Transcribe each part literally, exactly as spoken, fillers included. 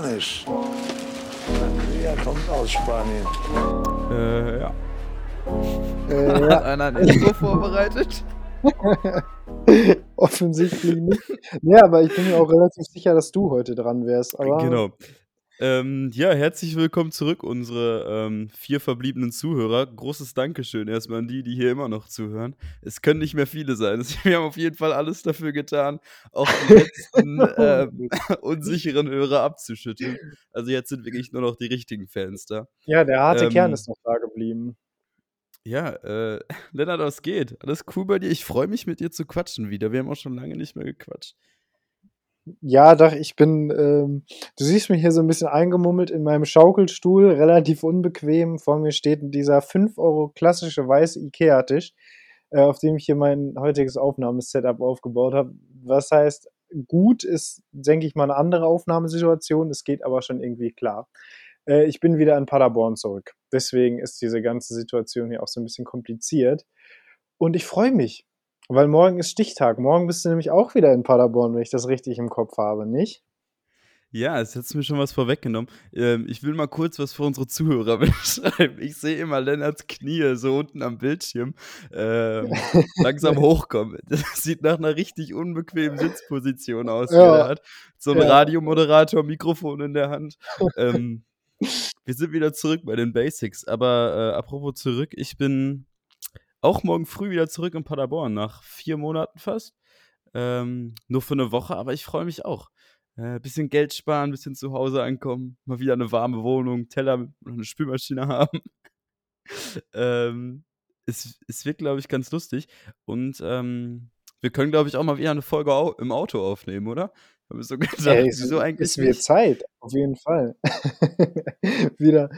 Spanisch. Andrea kommt aus Spanien. Äh, ja. Äh, ja. Hat einer nicht so vorbereitet? Offensichtlich nicht. Ja, aber ich bin mir auch relativ sicher, dass du heute dran wärst. Aber genau. Ähm, ja, herzlich willkommen zurück, unsere ähm, vier verbliebenen Zuhörer. Großes Dankeschön erstmal an die, die hier immer noch zuhören. Es können nicht mehr viele sein. Wir haben auf jeden Fall alles dafür getan, auch die letzten ähm, unsicheren Hörer abzuschütteln. Also jetzt sind wirklich nur noch die richtigen Fans da. Ja, der harte ähm, Kern ist noch da geblieben. Ja, äh, Lennart, was geht? Alles cool bei dir? Ich freue mich, mit dir zu quatschen wieder. Wir haben auch schon lange nicht mehr gequatscht. Ja, doch, ich bin, ähm, du siehst mich hier so ein bisschen eingemummelt in meinem Schaukelstuhl, relativ unbequem. Vor mir steht dieser fünf Euro klassische weiße Ikea-Tisch, äh, auf dem ich hier mein heutiges Aufnahmesetup aufgebaut habe. Was heißt, gut ist, denke ich mal, eine andere Aufnahmesituation. Es geht aber schon irgendwie klar. Äh, ich bin wieder in Paderborn zurück. Deswegen ist diese ganze Situation hier auch so ein bisschen kompliziert. Und ich freue mich. Weil morgen ist Stichtag. Morgen bist du nämlich auch wieder in Paderborn, wenn ich das richtig im Kopf habe, nicht? Ja, jetzt hättest du mir schon was vorweggenommen. Ähm, ich will mal kurz was für unsere Zuhörer beschreiben. Ich sehe immer Lennarts Knie so unten am Bildschirm ähm, langsam hochkommen. Das sieht nach einer richtig unbequemen Sitzposition aus, ja. Der hat so ein ja. Radiomoderator, Mikrofon in der Hand. Ähm, wir sind wieder zurück bei den Basics. Aber äh, apropos zurück, ich bin auch morgen früh wieder zurück in Paderborn, nach vier Monaten fast. Ähm, nur für eine Woche, aber ich freue mich auch. Äh, bisschen Geld sparen, bisschen zu Hause ankommen, mal wieder eine warme Wohnung, Teller und eine Spülmaschine haben. ähm, es, es wird, glaube ich, ganz lustig. Und ähm, wir können, glaube ich, auch mal wieder eine Folge au- im Auto aufnehmen, oder? Haben wir so gedacht, Ey, wieso eigentlich es wird nicht? Zeit, auf jeden Fall. wieder...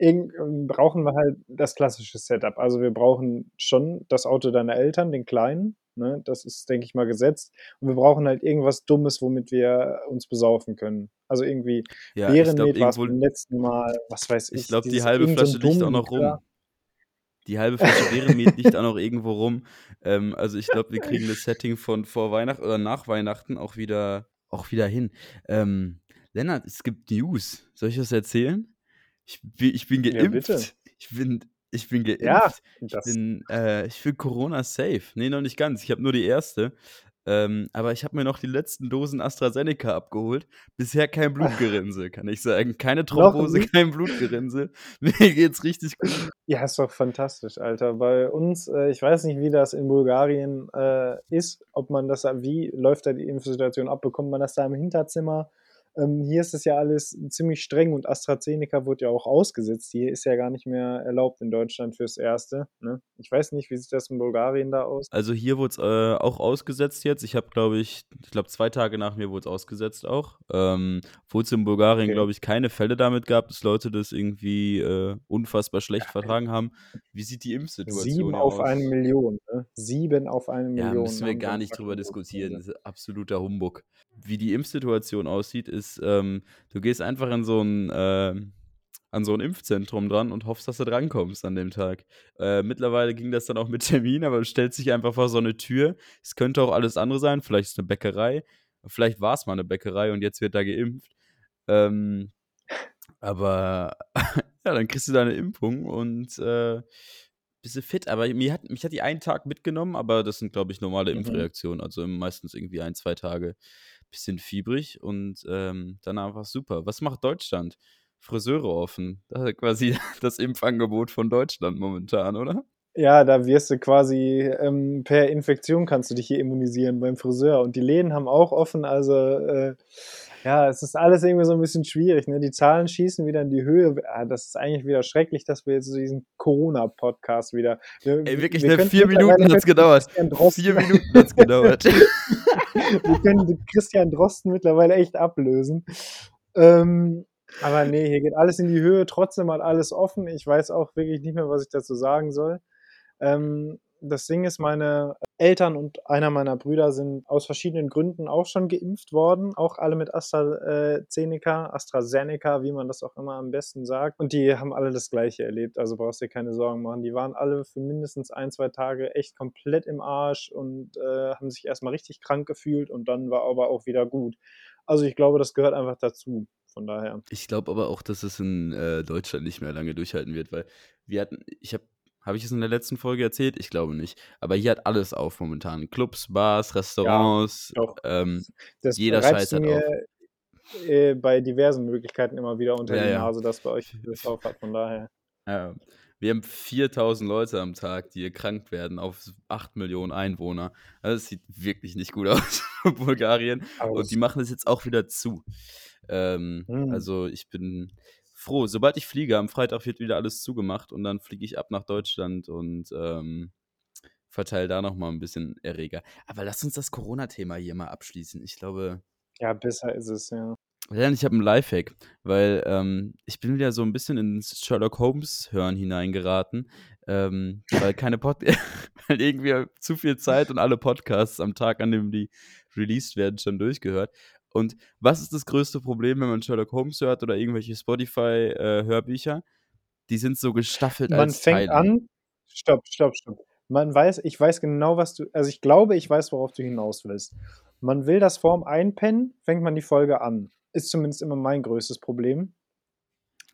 Irgend, brauchen wir halt das klassische Setup. Also wir brauchen schon das Auto deiner Eltern, den kleinen, ne? Das ist, denke ich mal, gesetzt. Und wir brauchen halt irgendwas Dummes, womit wir uns besaufen können. Also irgendwie ja, Bärenmet war es beim letzten Mal, was weiß ich. Ich glaube, die halbe Flasche liegt auch noch rum. Klar. Die halbe Flasche Bärenmet liegt auch noch irgendwo rum. Ähm, also ich glaube, wir kriegen das Setting von vor Weihnachten oder nach Weihnachten auch wieder, auch wieder hin. Ähm, Lennart, es gibt News. Soll ich das erzählen? Ich bin, ich bin geimpft. Ja, ich bin, ich bin geimpft. Ja, ich, bin, äh, ich bin Corona-safe. Nee, noch nicht ganz. Ich habe nur die erste. Ähm, aber ich habe mir noch die letzten Dosen AstraZeneca abgeholt. Bisher kein Blutgerinnsel, kann ich sagen. Keine Thrombose, kein Blutgerinnsel. Mir geht's richtig gut. Ja, ist doch fantastisch, Alter. Bei uns, äh, ich weiß nicht, wie das in Bulgarien äh, ist, ob man das, wie läuft da die Impfsituation ab? Bekommt man das da im Hinterzimmer? Ähm, hier ist es ja alles ziemlich streng und AstraZeneca wird ja auch ausgesetzt. Hier ist ja gar nicht mehr erlaubt in Deutschland fürs Erste. Ne? Ich weiß nicht, wie sieht das in Bulgarien da aus? Also hier wurde es äh, auch ausgesetzt jetzt. Ich habe, glaube ich, ich glaube zwei Tage nach mir wurde es ausgesetzt auch. Ähm, Obwohl es in Bulgarien, okay. glaube ich, keine Fälle damit gab, dass Leute das irgendwie äh, unfassbar schlecht ja. vertragen haben. Wie sieht die Impfsituation aus? Sieben auf eine Million. Ne? Sieben auf eine Million. Ja, müssen wir gar nicht drüber diskutieren. Das ist absoluter Humbug. Wie die Impfsituation aussieht, ist, ähm, du gehst einfach in so ein, äh, an so ein Impfzentrum dran und hoffst, dass du drankommst an dem Tag. Äh, mittlerweile ging das dann auch mit Termin, aber du stellst dich einfach vor so eine Tür. Es könnte auch alles andere sein, vielleicht ist eine Bäckerei, vielleicht war es mal eine Bäckerei und jetzt wird da geimpft. Ähm, aber ja, dann kriegst du deine Impfung und äh, bist du fit. Aber mir hat, mich hat die einen Tag mitgenommen, aber das sind, glaube ich, normale mhm. Impfreaktionen, also meistens irgendwie ein, zwei Tage. Bisschen fiebrig und ähm, danach war es super. Was macht Deutschland? Friseure offen. Das ist quasi das Impfangebot von Deutschland momentan, oder? Ja, da wirst du quasi ähm, per Infektion kannst du dich hier immunisieren beim Friseur. Und die Läden haben auch offen, also äh, ja, es ist alles irgendwie so ein bisschen schwierig. Ne? Die Zahlen schießen wieder in die Höhe. Ah, das ist eigentlich wieder schrecklich, dass wir jetzt so diesen Corona-Podcast wieder... Wir, Ey, wirklich, wir ne, vier Minuten hat es gedauert. Vier Minuten hat es gedauert. Wir können Christian Drosten mittlerweile echt ablösen. Ähm, aber nee, hier geht alles in die Höhe. Trotzdem hat alles offen. Ich weiß auch wirklich nicht mehr, was ich dazu sagen soll. Ähm, das Ding ist, meine Eltern und einer meiner Brüder sind aus verschiedenen Gründen auch schon geimpft worden. Auch alle mit AstraZeneca, AstraZeneca, wie man das auch immer am besten sagt. Und die haben alle das Gleiche erlebt. Also brauchst dir keine Sorgen machen. Die waren alle für mindestens ein, zwei Tage echt komplett im Arsch und äh, haben sich erstmal richtig krank gefühlt und dann war aber auch wieder gut. Also ich glaube, das gehört einfach dazu. Von daher. Ich glaube aber auch, dass es in äh, Deutschland nicht mehr lange durchhalten wird, weil wir hatten, ich habe, habe ich es in der letzten Folge erzählt? Ich glaube nicht. Aber hier hat alles auf momentan. Clubs, Bars, Ja, Restaurants, doch. ähm, Das jeder reibst Scheiß du hat mir auf. äh, bei diversen Möglichkeiten immer wieder unter Ja, die ja. Nase, dass bei euch alles auf hat. Von daher. Ja. Wir haben viertausend Leute am Tag, die erkrankt werden auf acht Millionen Einwohner. Also es sieht wirklich nicht gut aus in Bulgarien. Aber Und die das, machen es jetzt auch wieder zu. Ähm, hm, also ich bin froh. Sobald ich fliege, am Freitag wird wieder alles zugemacht und dann fliege ich ab nach Deutschland und ähm, verteile da nochmal ein bisschen Erreger. Aber lass uns das Corona-Thema hier mal abschließen. Ich glaube, ja, besser ist es, ja. ja, ich habe einen Lifehack, weil ähm, ich bin wieder so ein bisschen ins Sherlock Holmes Hören hineingeraten, ähm, weil keine Pod weil irgendwie zu viel Zeit und alle Podcasts am Tag, an dem die released werden, schon durchgehört. Und was ist das größte Problem, wenn man Sherlock Holmes hört oder irgendwelche Spotify äh, Hörbücher? Die sind so gestaffelt Man als fängt Teile. an. Stopp, stopp, stopp. Man weiß, ich weiß genau, was du, also ich glaube, ich weiß, worauf du hinaus willst. Man will das vorm Einpennen, fängt man die Folge an. Ist zumindest immer mein größtes Problem.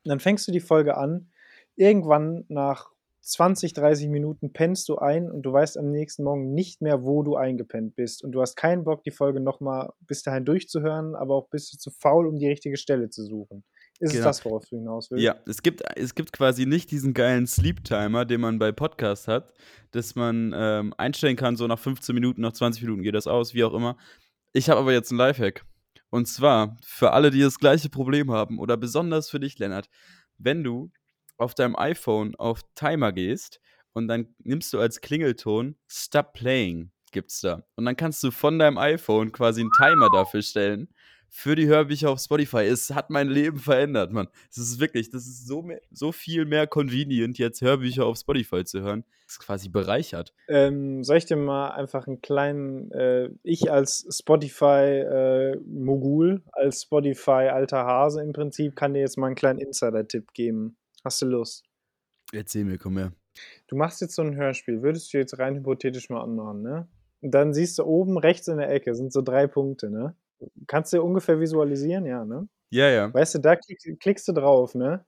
Dann fängst du die Folge an, irgendwann nach zwanzig, dreißig Minuten pennst du ein und du weißt am nächsten Morgen nicht mehr, wo du eingepennt bist. Und du hast keinen Bock, die Folge nochmal bis dahin durchzuhören, aber auch bist du zu faul, um die richtige Stelle zu suchen. Ist es Genau. das, worauf du hinaus willst? Ja, es gibt, es gibt quasi nicht diesen geilen Sleep-Timer, den man bei Podcasts hat, dass man ähm, einstellen kann, so nach fünfzehn Minuten, nach zwanzig Minuten geht das aus, wie auch immer. Ich habe aber jetzt einen Lifehack. Und zwar für alle, die das gleiche Problem haben oder besonders für dich, Lennart. Wenn du auf deinem iPhone auf Timer gehst und dann nimmst du als Klingelton Stop Playing, gibt's da. Und dann kannst du von deinem iPhone quasi einen Timer dafür stellen für die Hörbücher auf Spotify. Es hat mein Leben verändert, Mann. Es ist wirklich, das ist so, mehr, so viel mehr convenient, jetzt Hörbücher auf Spotify zu hören. Das ist quasi bereichert. Ähm, soll ich dir mal einfach einen kleinen, äh, ich als Spotify-Mogul, als Spotify-alter Hase im Prinzip, kann dir jetzt mal einen kleinen Insider-Tipp geben. Hast du Lust? Erzähl mir, komm her. Du machst jetzt so ein Hörspiel, würdest du jetzt rein hypothetisch mal anmachen, ne? Und dann siehst du oben rechts in der Ecke, sind so drei Punkte, ne? Kannst du ungefähr visualisieren, ja, ne? Ja, ja. Weißt du, da klick, klickst du drauf, ne?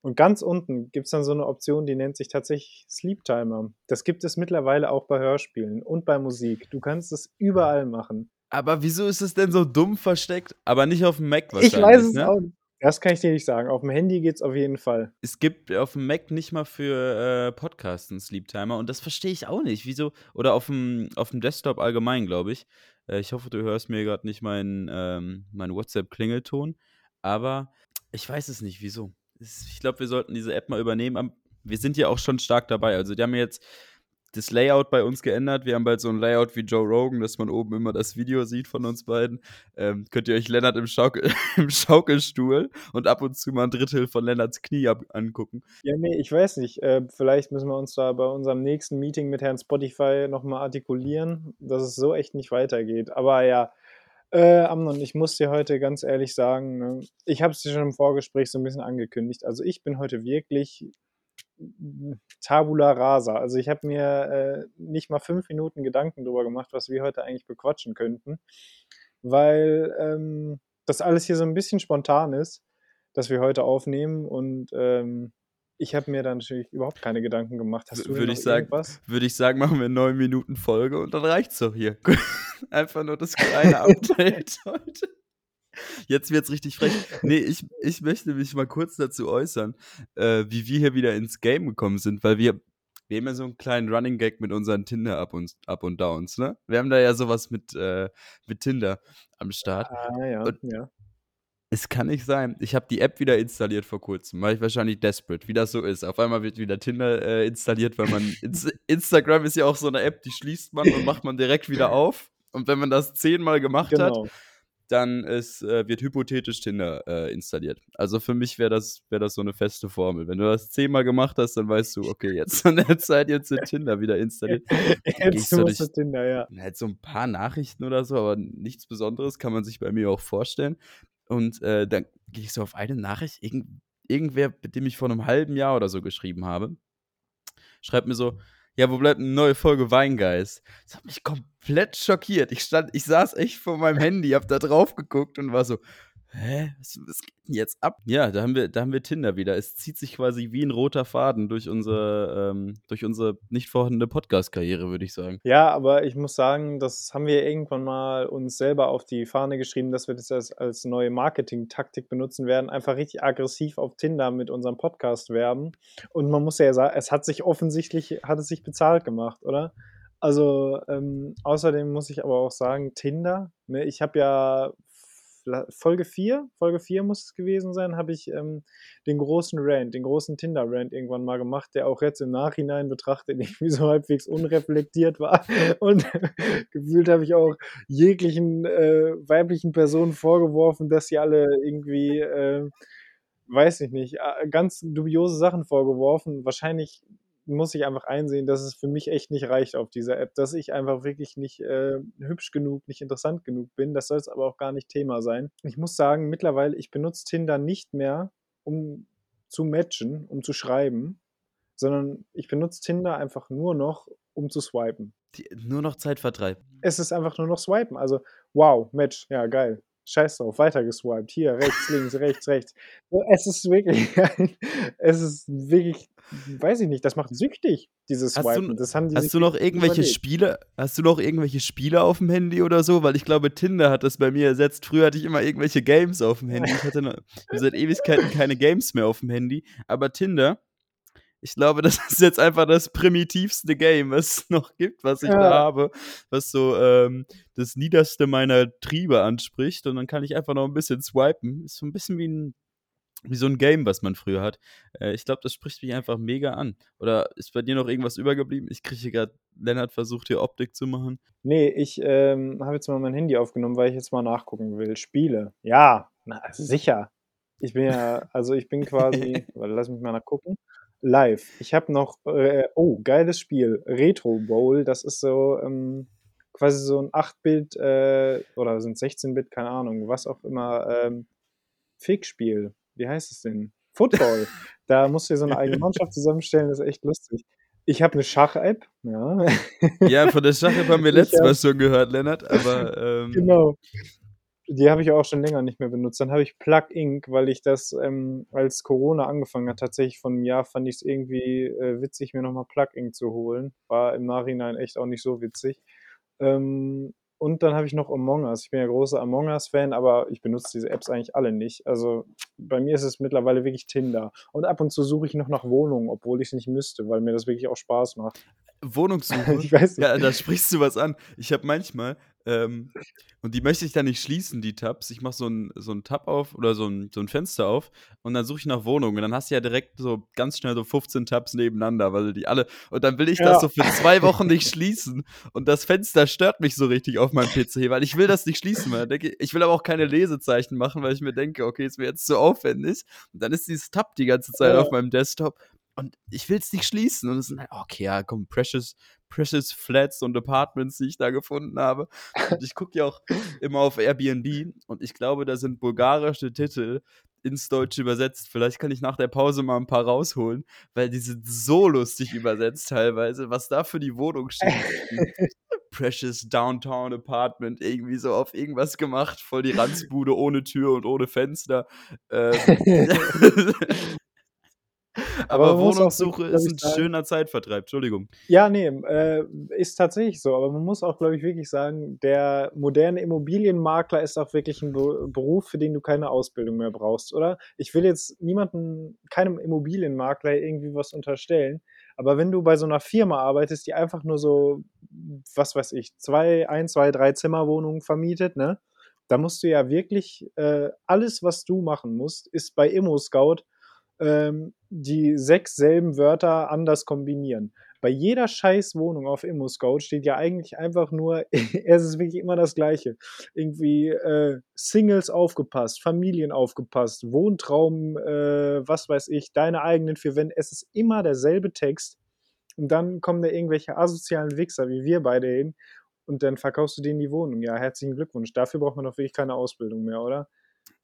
Und ganz unten gibt es dann so eine Option, die nennt sich tatsächlich Sleep Timer. Das gibt es mittlerweile auch bei Hörspielen und bei Musik. Du kannst es überall machen. Aber wieso ist es denn so dumm versteckt? Aber nicht auf dem Mac Ich weiß wahrscheinlich, es ne? auch nicht. Das kann ich dir nicht sagen. Auf dem Handy geht's auf jeden Fall. Es gibt auf dem Mac nicht mal für äh, Podcasts einen Sleep Timer und das verstehe ich auch nicht. Wieso? Oder auf dem, auf dem Desktop allgemein, glaube ich. Äh, ich hoffe, du hörst mir gerade nicht meinen ähm, mein WhatsApp-Klingelton, aber ich weiß es nicht, wieso. Es- Ich glaube, wir sollten diese App mal übernehmen. Am- Wir sind ja auch schon stark dabei. Also, die haben jetzt das Layout bei uns geändert. Wir haben bald so ein Layout wie Joe Rogan, dass man oben immer das Video sieht von uns beiden. Ähm, könnt ihr euch Lennart im, Schaukel im Schaukelstuhl und ab und zu mal ein Drittel von Lennarts Knie ab angucken. Ja, nee, ich weiß nicht. Äh, vielleicht müssen wir uns da bei unserem nächsten Meeting mit Herrn Spotify nochmal artikulieren, dass es so echt nicht weitergeht. Aber ja, äh, Amnon, ich muss dir heute ganz ehrlich sagen, ne, ich habe es dir schon im Vorgespräch so ein bisschen angekündigt. Also ich bin heute wirklich Tabula rasa. Also ich habe mir äh, nicht mal fünf Minuten Gedanken drüber gemacht, was wir heute eigentlich bequatschen könnten, weil ähm, das alles hier so ein bisschen spontan ist, dass wir heute aufnehmen und ähm, ich habe mir da natürlich überhaupt keine Gedanken gemacht. Hast du denn Würde noch ich sagen, irgendwas? würde ich sagen, machen wir neun Minuten Folge und dann reicht's doch hier. Einfach nur das kleine Update heute. Jetzt wird's richtig frech. Nee, ich, ich möchte mich mal kurz dazu äußern, äh, wie wir hier wieder ins Game gekommen sind, weil wir, wir haben ja so einen kleinen Running Gag mit unseren Tinder-Up und, Up und Downs, ne? Wir haben da ja sowas mit, äh, mit Tinder am Start. Ah ja, Und ja. es kann nicht sein. Ich habe die App wieder installiert vor kurzem, weil ich wahrscheinlich desperate, wie das so ist. Auf einmal wird wieder Tinder äh, installiert, weil man Ins- Instagram ist ja auch so eine App, die schließt man und macht man direkt wieder auf. Und wenn man das zehnmal gemacht hat, Genau. dann ist, äh, wird hypothetisch Tinder äh, installiert. Also für mich wäre das, wär das so eine feste Formel. Wenn du das zehnmal gemacht hast, dann weißt du, okay, jetzt an der Zeit, jetzt wird Tinder wieder installiert. Dann Jetzt gehst du musst du durch Tinder, ja. na, halt so ein paar Nachrichten oder so, aber nichts Besonderes kann man sich bei mir auch vorstellen. Und äh, dann gehst du auf eine Nachricht, irgend, irgendwer, mit dem ich vor einem halben Jahr oder so geschrieben habe, schreibt mir so, ja, wo bleibt eine neue Folge Weingeist? Das hat mich komplett schockiert. Ich stand, ich saß echt vor meinem Handy, hab da drauf geguckt und war so, hä, was, was geht denn jetzt ab? Ja, da haben wir, da haben wir Tinder wieder. Es zieht sich quasi wie ein roter Faden durch unsere, ähm, durch unsere nicht vorhandene Podcast-Karriere, würde ich sagen. Ja, aber ich muss sagen, das haben wir irgendwann mal uns selber auf die Fahne geschrieben, dass wir das als, als neue Marketing-Taktik benutzen werden, einfach richtig aggressiv auf Tinder mit unserem Podcast werben. Und man muss ja sagen, es hat sich offensichtlich, hat es sich bezahlt gemacht, oder? Also, ähm, außerdem muss ich aber auch sagen, Tinder, ne, ich habe ja Folge vier, Folge vier muss es gewesen sein, habe ich ähm, den großen Rant, den großen Tinder-Rant irgendwann mal gemacht, der auch jetzt im Nachhinein betrachtet irgendwie so halbwegs unreflektiert war. Und gefühlt habe ich auch jeglichen äh, weiblichen Personen vorgeworfen, dass sie alle irgendwie, äh, weiß ich nicht, ganz dubiose Sachen vorgeworfen. Wahrscheinlich muss ich einfach einsehen, dass es für mich echt nicht reicht auf dieser App, dass ich einfach wirklich nicht äh, hübsch genug, nicht interessant genug bin. Das soll es aber auch gar nicht Thema sein. Ich muss sagen, mittlerweile, ich benutze Tinder nicht mehr, um zu matchen, um zu schreiben, sondern ich benutze Tinder einfach nur noch, um zu swipen. Die, nur noch Zeitvertreib. Es ist einfach nur noch swipen. Also, wow, Match, ja, geil. Scheiß drauf, weiter geswiped. Hier, rechts, links, rechts, rechts. Es ist wirklich, es ist wirklich, weiß ich nicht, das macht süchtig, dieses Swipen. Hast du, das haben die hast du noch irgendwelche überlegt. Spiele, hast du noch irgendwelche Spiele auf dem Handy oder so? Weil ich glaube, Tinder hat das bei mir ersetzt. Früher hatte ich immer irgendwelche Games auf dem Handy. Ich hatte noch, seit Ewigkeiten keine Games mehr auf dem Handy. Aber Tinder, ich glaube, das ist jetzt einfach das primitivste Game, was es noch gibt, was ich ja. da habe, was so ähm, das Niederste meiner Triebe anspricht. Und dann kann ich einfach noch ein bisschen swipen. Ist so ein bisschen wie, ein, wie so ein Game, was man früher hat. Äh, ich glaube, das spricht mich einfach mega an. Oder ist bei dir noch irgendwas übergeblieben? Ich kriege hier gerade, Lennart versucht hier Optik zu machen. Nee, ich ähm, habe jetzt mal mein Handy aufgenommen, weil ich jetzt mal nachgucken will. Spiele. Ja, na, sicher. Ich bin ja, also ich bin quasi, lass mich mal nachgucken. Live. Ich habe noch, äh, oh, geiles Spiel, Retro Bowl, das ist so ähm, quasi so ein acht-Bit äh, oder sind sechzehn-Bit, keine Ahnung, was auch immer, ähm, Fick-Spiel, wie heißt es denn? Football, da musst du dir so eine eigene Mannschaft zusammenstellen, das ist echt lustig. Ich habe eine Schach-App, ja. Ja, von der Schach-App haben wir letztes Mal schon gehört, Lennart, aber ähm, genau. Die habe ich auch schon länger nicht mehr benutzt. Dann habe ich Plug Incorporated, weil ich das, ähm, als Corona angefangen hat, tatsächlich von einem Jahr fand ich es irgendwie äh, witzig, mir nochmal Plug Incorporated zu holen. War im Nachhinein echt auch nicht so witzig. Ähm, und dann habe ich noch Among Us. Ich bin ja großer Among Us-Fan, aber ich benutze diese Apps eigentlich alle nicht. Also bei mir ist es mittlerweile wirklich Tinder. Und ab und zu suche ich noch nach Wohnungen, obwohl ich es nicht müsste, weil mir das wirklich auch Spaß macht. Wohnungssuche? Ich weiß nicht. Ja, da sprichst du was an. Ich habe manchmal... Ähm, und die möchte ich dann nicht schließen, die Tabs. Ich mache so einen so einen Tab auf oder so ein, so ein Fenster auf und dann suche ich nach Wohnungen. Und dann hast du ja direkt so ganz schnell so fünfzehn Tabs nebeneinander, weil die alle. Und dann will ich ja. das so für zwei Wochen nicht schließen. Und das Fenster stört mich so richtig auf meinem P C, weil ich will das nicht schließen. Weil ich, ich will aber auch keine Lesezeichen machen, weil ich mir denke, okay, ist mir jetzt zu aufwendig. Und dann ist dieses Tab die ganze Zeit ja. auf meinem Desktop. Und ich will es nicht schließen. Und es sind halt, okay, ja, komm, Precious, Precious Flats und Apartments, die ich da gefunden habe. Und ich gucke ja auch immer auf Airbnb. Und ich glaube, da sind bulgarische Titel ins Deutsche übersetzt. Vielleicht kann ich nach der Pause mal ein paar rausholen, weil die sind so lustig übersetzt teilweise, was da für die Wohnung steht. Precious Downtown Apartment, irgendwie so auf irgendwas gemacht. Voll die Ranzbude ohne Tür und ohne Fenster. Ähm, Aber, aber Wohnungssuche ist ein schöner Zeitvertreib, Entschuldigung. Ja, nee, äh, ist tatsächlich so. Aber man muss auch, glaube ich, wirklich sagen, der moderne Immobilienmakler ist auch wirklich ein Be- Beruf, für den du keine Ausbildung mehr brauchst, oder? Ich will jetzt niemanden, keinem Immobilienmakler irgendwie was unterstellen, aber wenn du bei so einer Firma arbeitest, die einfach nur so, was weiß ich, zwei, ein, zwei, drei Zimmerwohnungen vermietet, ne? Da musst du ja wirklich, äh, alles, was du machen musst, ist bei ImmoScout die sechs selben Wörter anders kombinieren. Bei jeder scheiß Wohnung auf ImmoScout steht ja eigentlich einfach nur, es ist wirklich immer das Gleiche. Irgendwie äh, Singles aufgepasst, Familien aufgepasst, Wohntraum, äh, was weiß ich, deine eigenen vier Wände. Es ist immer derselbe Text und dann kommen da irgendwelche asozialen Wichser wie wir beide hin und dann verkaufst du denen die Wohnung. Ja, herzlichen Glückwunsch. Dafür braucht man doch wirklich keine Ausbildung mehr, oder?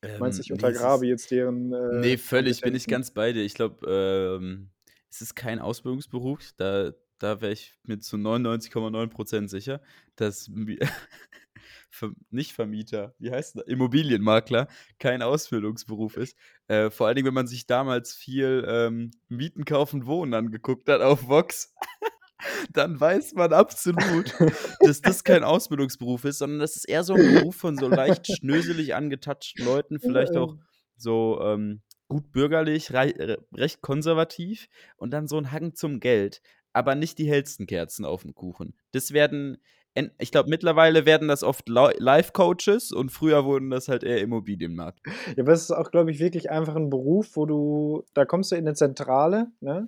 Ähm, Meinst du, ich untergrabe nee, jetzt deren... Äh, nee, völlig, bin ich ganz bei dir. Ich glaube, ähm, es ist kein Ausbildungsberuf. Da, da wäre ich mir zu neunundneunzig Komma neun Prozent sicher, dass Ver- nicht Vermieter, wie heißt das, Immobilienmakler, kein Ausbildungsberuf ist. Äh, vor allen Dingen, wenn man sich damals viel ähm, Mieten, Kaufen, Wohnen angeguckt hat auf Vox, dann weiß man absolut, dass das kein Ausbildungsberuf ist, sondern das ist eher so ein Beruf von so leicht schnöselig angetatschten Leuten, vielleicht auch so ähm, gut bürgerlich, rei- re- recht konservativ und dann so ein Hang zum Geld, aber nicht die hellsten Kerzen auf dem Kuchen. Das werden, en- ich glaube, mittlerweile werden das oft Lau- Life-Coaches und früher wurden das halt eher Immobilienmakler. Ja, aber es ist auch, glaube ich, wirklich einfach ein Beruf, wo du, da kommst du in eine Zentrale, ne?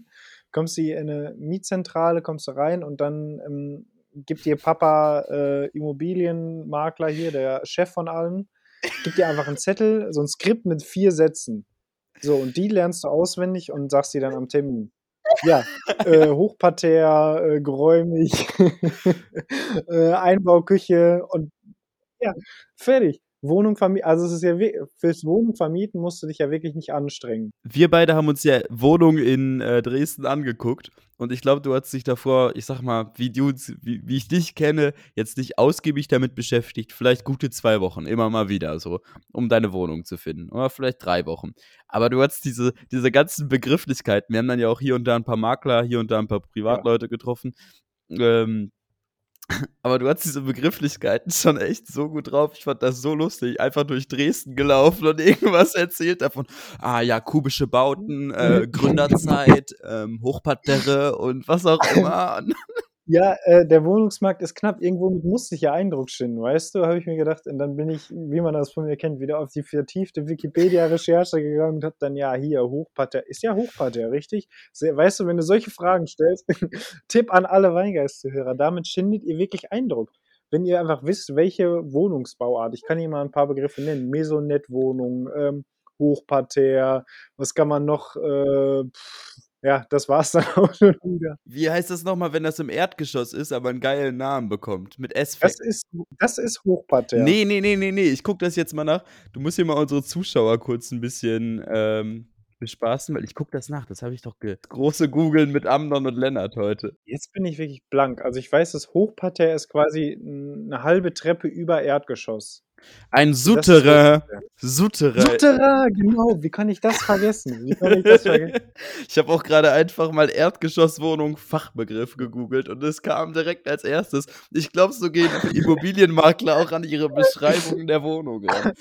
Kommst du in eine Mietzentrale, kommst du rein und dann ähm, gibt dir Papa äh, Immobilienmakler hier, der Chef von allen, gibt dir einfach einen Zettel, so ein Skript mit vier Sätzen. So, und die lernst du auswendig und sagst die dann am Termin. Ja, äh, Hochparterre, äh, geräumig, äh, Einbauküche und ja, fertig. Wohnung vermieten, also es ist ja wir- fürs Wohnen vermieten musst du dich ja wirklich nicht anstrengen. Wir beide haben uns ja Wohnung in äh, Dresden angeguckt und ich glaube, du hast dich davor, ich sag mal, wie, du, wie, wie ich dich kenne, jetzt nicht ausgiebig damit beschäftigt, vielleicht gute zwei Wochen, immer mal wieder so, um deine Wohnung zu finden oder vielleicht drei Wochen. Aber du hast diese, diese ganzen Begrifflichkeiten, wir haben dann ja auch hier und da ein paar Makler, hier und da ein paar Ja. Privatleute getroffen, ähm, aber du hast diese Begrifflichkeiten schon echt so gut drauf. Ich fand das so lustig. Einfach durch Dresden gelaufen und irgendwas erzählt davon. Ah ja, kubische Bauten, äh, Gründerzeit, ähm, Hochparterre und was auch immer. Und Ja, äh, der Wohnungsmarkt ist knapp. Irgendwo musste ich ja Eindruck schinden, weißt du? Habe ich mir gedacht. Und dann bin ich, wie man das von mir kennt, wieder auf die vertiefte Wikipedia-Recherche gegangen und habe dann, ja, hier, Hochparterre. Ist ja Hochparterre, richtig? Se- Weißt du, wenn du solche Fragen stellst, Tipp an alle Weingeist-Zuhörer, damit schindet ihr wirklich Eindruck. Wenn ihr einfach wisst, welche Wohnungsbauart, ich kann hier mal ein paar Begriffe nennen, Maisonette-Wohnung, ähm, Hochparterre, was kann man noch, äh, pff, ja, das war's dann auch schon wieder. wie heißt das nochmal, wenn das im Erdgeschoss ist, aber einen geilen Namen bekommt? Mit Das S-Fett. ist, das ist Hochparterre. Nee, nee, nee, nee, nee. Ich gucke das jetzt mal nach. Du musst hier mal unsere Zuschauer kurz ein bisschen ähm, bespaßen, weil ich gucke das nach. Das habe ich doch ge große Googeln mit Amnon und Lennart heute. Jetzt bin ich wirklich blank. Also ich weiß, das Hochparterre ist quasi n- eine halbe Treppe über Erdgeschoss. Ein Das ist Souterrain. Hochparterre. Souterrain. Souterrain, genau. Wie kann ich das vergessen? Wie kann ich das vergessen? Ich habe auch gerade einfach mal Erdgeschosswohnung Fachbegriff gegoogelt und es kam direkt als erstes. Ich glaube, so gehen Immobilienmakler auch an ihre Beschreibungen der Wohnung ran.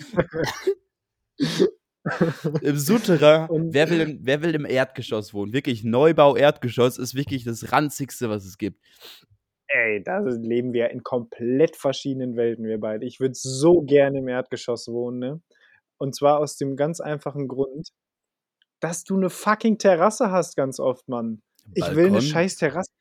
Im Souterrain, Und wer will, im- wer will im Erdgeschoss wohnen? Wirklich, Neubau-Erdgeschoss ist wirklich das ranzigste, was es gibt. ey, da leben wir in komplett verschiedenen Welten, wir beide. Ich würde so gerne im Erdgeschoss wohnen, ne? Und zwar aus dem ganz einfachen Grund, dass du eine fucking Terrasse hast, ganz oft, Mann. Ich will eine Balkon? scheiß Terrasse.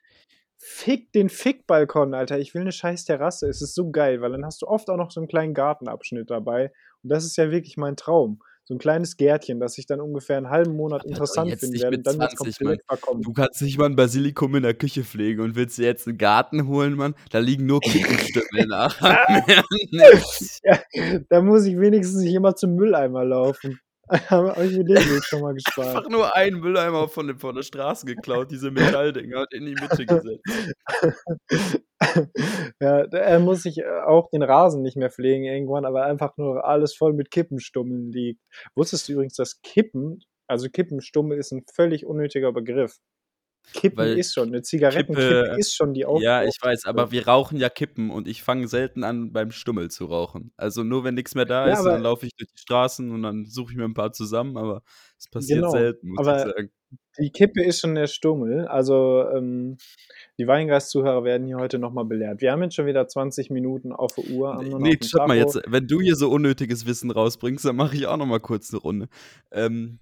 Fick den Fick-Balkon, Alter. Ich will eine scheiß Terrasse. Es ist so geil, weil dann hast du oft auch noch so einen kleinen Gartenabschnitt dabei. Und das ist ja wirklich mein Traum. So ein kleines Gärtchen, das ich dann ungefähr einen halben Monat Aber doch interessant jetzt finden nicht werde und mit dann wird es zwanzig, Mann. komplett verkommen. Du kannst nicht mal ein Basilikum in der Küche pflegen und willst dir jetzt einen Garten holen, Mann? Da liegen nur Kittenstöcke nachher. Mehr nicht. Ja, da muss ich wenigstens nicht immer zum Mülleimer laufen. Habe ich mir den Weg schon mal gespart. Einfach nur einen Mülleimer von, dem- von der Straße geklaut, diese Metalldinger, und in die Mitte gesetzt. Ja, da äh, muss ich äh, auch den Rasen nicht mehr pflegen irgendwann, aber einfach nur alles voll mit Kippenstummeln liegt. Wusstest du übrigens, dass Kippen, also Kippenstummel ist ein völlig unnötiger Begriff. Kippen Weil ist schon, eine Zigarettenkippe Kippe, ist schon die ja, ich weiß, aber Aufrauchkippe. wir rauchen ja Kippen und ich fange selten an, beim Stummel zu rauchen. Also nur, wenn nichts mehr da Ja, ist, und aber dann laufe ich durch die Straßen und dann suche ich mir ein paar zusammen, aber es passiert genau, selten, muss ich aber sagen. die Kippe ist schon der Stummel. Also ähm, die Weingast-Zuhörer werden hier heute nochmal belehrt. Wir haben jetzt schon wieder zwanzig Minuten auf der Uhr, Nee, Amnon auf nee, dem stopp mal jetzt. Tacho. Wenn du hier so unnötiges Wissen rausbringst, dann mache ich auch noch mal kurz eine Runde. Ähm,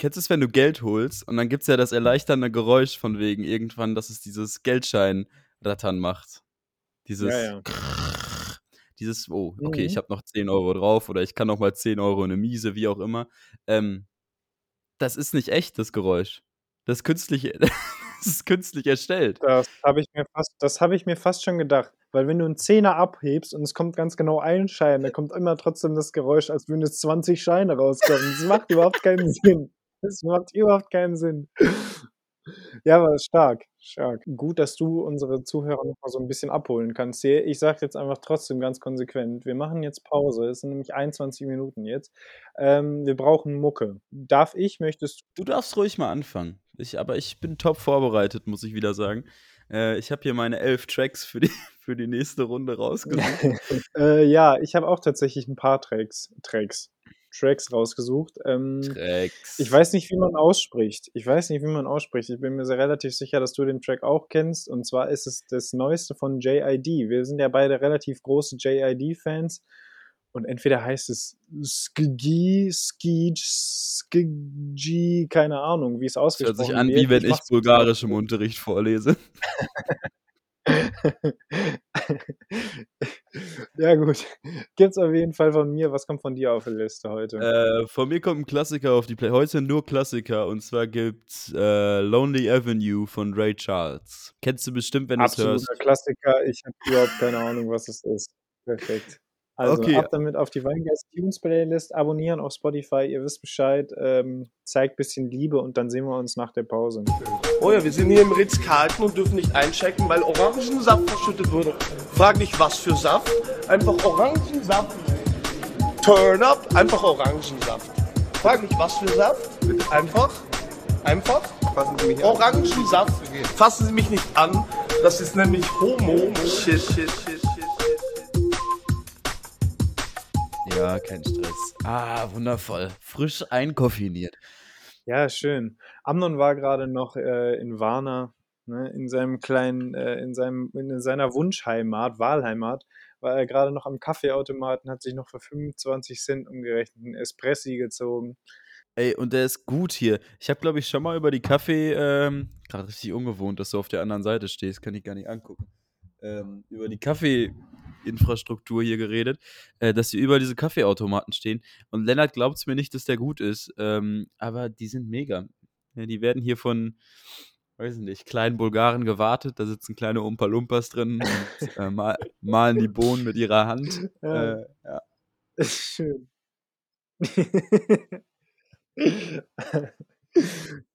Kennst du es, wenn du Geld holst und dann gibt es ja das erleichternde Geräusch von wegen irgendwann, dass es dieses Geldschein-Rattern macht? Ja, Dieses ja. Krrrr, dieses, oh, okay, ich Mhm. habe noch zehn Euro drauf oder ich kann noch mal zehn Euro in eine Miese, wie auch immer. Ähm, Das ist nicht echt, das Geräusch. Das ist künstlich, das ist künstlich erstellt. Das habe ich mir fast, das habe ich mir fast schon gedacht. Weil wenn du einen Zehner abhebst und es kommt ganz genau ein Schein, da kommt immer trotzdem das Geräusch, als würden jetzt zwanzig Scheine rauskommen. Das macht überhaupt keinen Sinn. Das macht überhaupt keinen Sinn. Ja, aber stark, stark. Gut, dass du unsere Zuhörer noch mal so 'n bisschen abholen kannst hier. Ich sage jetzt einfach trotzdem ganz konsequent, wir machen jetzt Pause. Es sind nämlich einundzwanzig Minuten jetzt. Ähm, wir brauchen Mucke. Darf ich? Möchtest du? Du darfst ruhig mal anfangen. Ich aber ich bin top vorbereitet, muss ich wieder sagen. Äh, ich habe hier meine elf Tracks für die für die nächste Runde rausgesucht. Äh, ja, ich habe auch tatsächlich 'n paar Tracks Tracks Tracks rausgesucht. Ähm, ich Tracks. weiß nicht, wie man ausspricht. Ich weiß nicht, wie man ausspricht. Ich bin mir sehr relativ sicher, dass du den Track auch kennst. Und zwar ist es das Neueste von J.I.D. Wir sind ja beide relativ große J.I.D.-Fans. Und entweder heißt es Skiggy, Skeej, Skiggy, keine Ahnung, wie es Es hört sich ausgesprochen an, wie wird. wenn Ich mache ich es kurz Bulgarisch im auf. Unterricht vorlese. Ja, gut. Gibt's auf jeden Fall von mir. Was kommt von dir auf die Liste heute? Äh, von mir kommt 'n Klassiker auf die Play heute nur Klassiker und zwar gibt's, äh, „Lonely Avenue“ von Ray Charles. Kennst du bestimmt, wenn du's Absoluter hörst. Klassiker. Ich habe überhaupt keine Ahnung, was es ist. Perfekt. Also, Okay. ab damit auf die Weingeist-Tunes-Playlist, abonnieren auf Spotify, ihr wisst Bescheid, ähm, zeigt bisschen Liebe und dann sehen wir uns nach der Pause. Oh ja, wir sind hier im Ritz-Carlton und dürfen nicht einchecken, weil Orangensaft verschüttet wurde. Frag nicht, was für Saft. Einfach Orangensaft. Turn up. Einfach Orangensaft. Frag nicht, was für Saft. Einfach. Einfach. Fassen Sie mich an. Orangensaft. Fassen Sie mich nicht an. Das ist nämlich Homo. Shit, shit, shit, shit, shit. Ja, kein Stress. Ah, wundervoll. Frisch einkoffiniert. Ja, schön. Amnon war gerade noch, äh, in Warna, ne, in seinem kleinen, äh, in seinem in seiner Wunschheimat, Wahlheimat, war er gerade noch am Kaffeeautomaten, hat sich noch für fünfundzwanzig Cent umgerechnet 'n Espressi gezogen. Ey, und der ist gut hier. Ich habe, glaube ich, schon mal über die Kaffee ähm, grad richtig ungewohnt, dass du auf der anderen Seite stehst, kann ich gar nicht angucken. Ähm, über die Kaffeeinfrastruktur hier geredet, äh, dass hier überall diese Kaffeeautomaten stehen. Und Lennart glaubt's mir nicht, dass der gut ist, ähm, aber die sind mega. Ja, die werden hier von, weiß ich nicht, kleinen Bulgaren gewartet. Da sitzen kleine Oompa Loompas drin und, äh, ma mahlen die Bohnen mit ihrer Hand. Äh, Ja, ja. ist schön.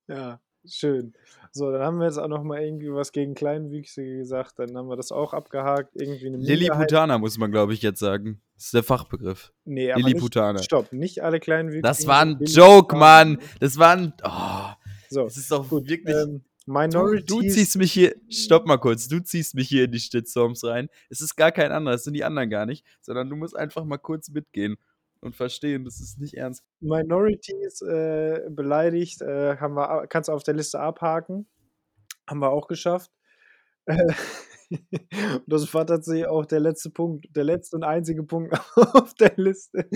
Ja, schön. So, dann haben wir jetzt auch noch mal irgendwie was gegen Kleinwüchsige gesagt, dann haben wir das auch abgehakt, irgendwie 'ne Minderheit. Lilliputana muss man, glaube ich, jetzt sagen. Das ist der Fachbegriff. Nee, aber nicht, Lilliputana. stopp, nicht alle Das Kleinwüchsigen war sind ein Joke, Mann. Lilliputaner. Das war ein. Oh, So, das ist doch gut. wirklich. Ähm, Du, du Minorities, ziehst mich hier. Stopp mal kurz. Du ziehst mich hier in die Shitstorms rein. Es ist gar kein anderer. Es sind die anderen gar nicht. Sondern du musst einfach mal kurz mitgehen und verstehen, das ist nicht ernst. Minorities äh, beleidigt, äh, haben wir, a- kannst du auf der Liste abhaken. Haben wir auch geschafft. Äh, das war tatsächlich auch der letzte Punkt, der letzte und einzige Punkt auf der Liste,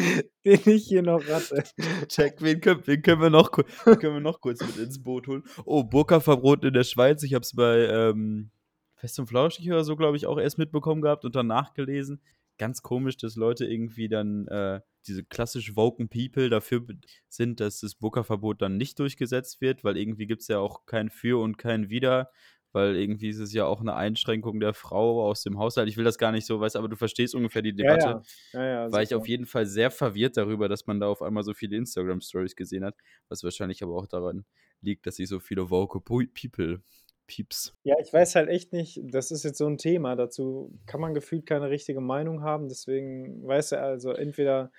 den ich hier noch hatte. Check, wen können, wen können, wir, noch, ku- wen können wir noch kurz mit ins Boot holen? Oh, Burka-Verbot in der Schweiz. Ich habe es bei ähm, Fest und Flauschig oder so, glaube ich, auch erst mitbekommen gehabt und dann nachgelesen. Ganz komisch, dass Leute irgendwie dann äh, diese klassisch woken People dafür be- sind, dass das Burka-Verbot dann nicht durchgesetzt wird, weil irgendwie gibt es ja auch kein Für und kein Wider, weil irgendwie ist es ja auch eine Einschränkung der Frau aus dem Haushalt. Ich will das gar nicht so, weißt du, aber du verstehst ungefähr die Ja, Debatte. ja, ja, ja, War ich auf sicher. jeden Fall sehr verwirrt darüber, dass man da auf einmal so viele Instagram-Stories gesehen hat, was wahrscheinlich aber auch daran liegt, dass ich so viele woke Pu- People, Peeps. Ja, ich weiß halt echt nicht, das ist jetzt so 'n Thema, dazu kann man gefühlt keine richtige Meinung haben, deswegen weiß er also entweder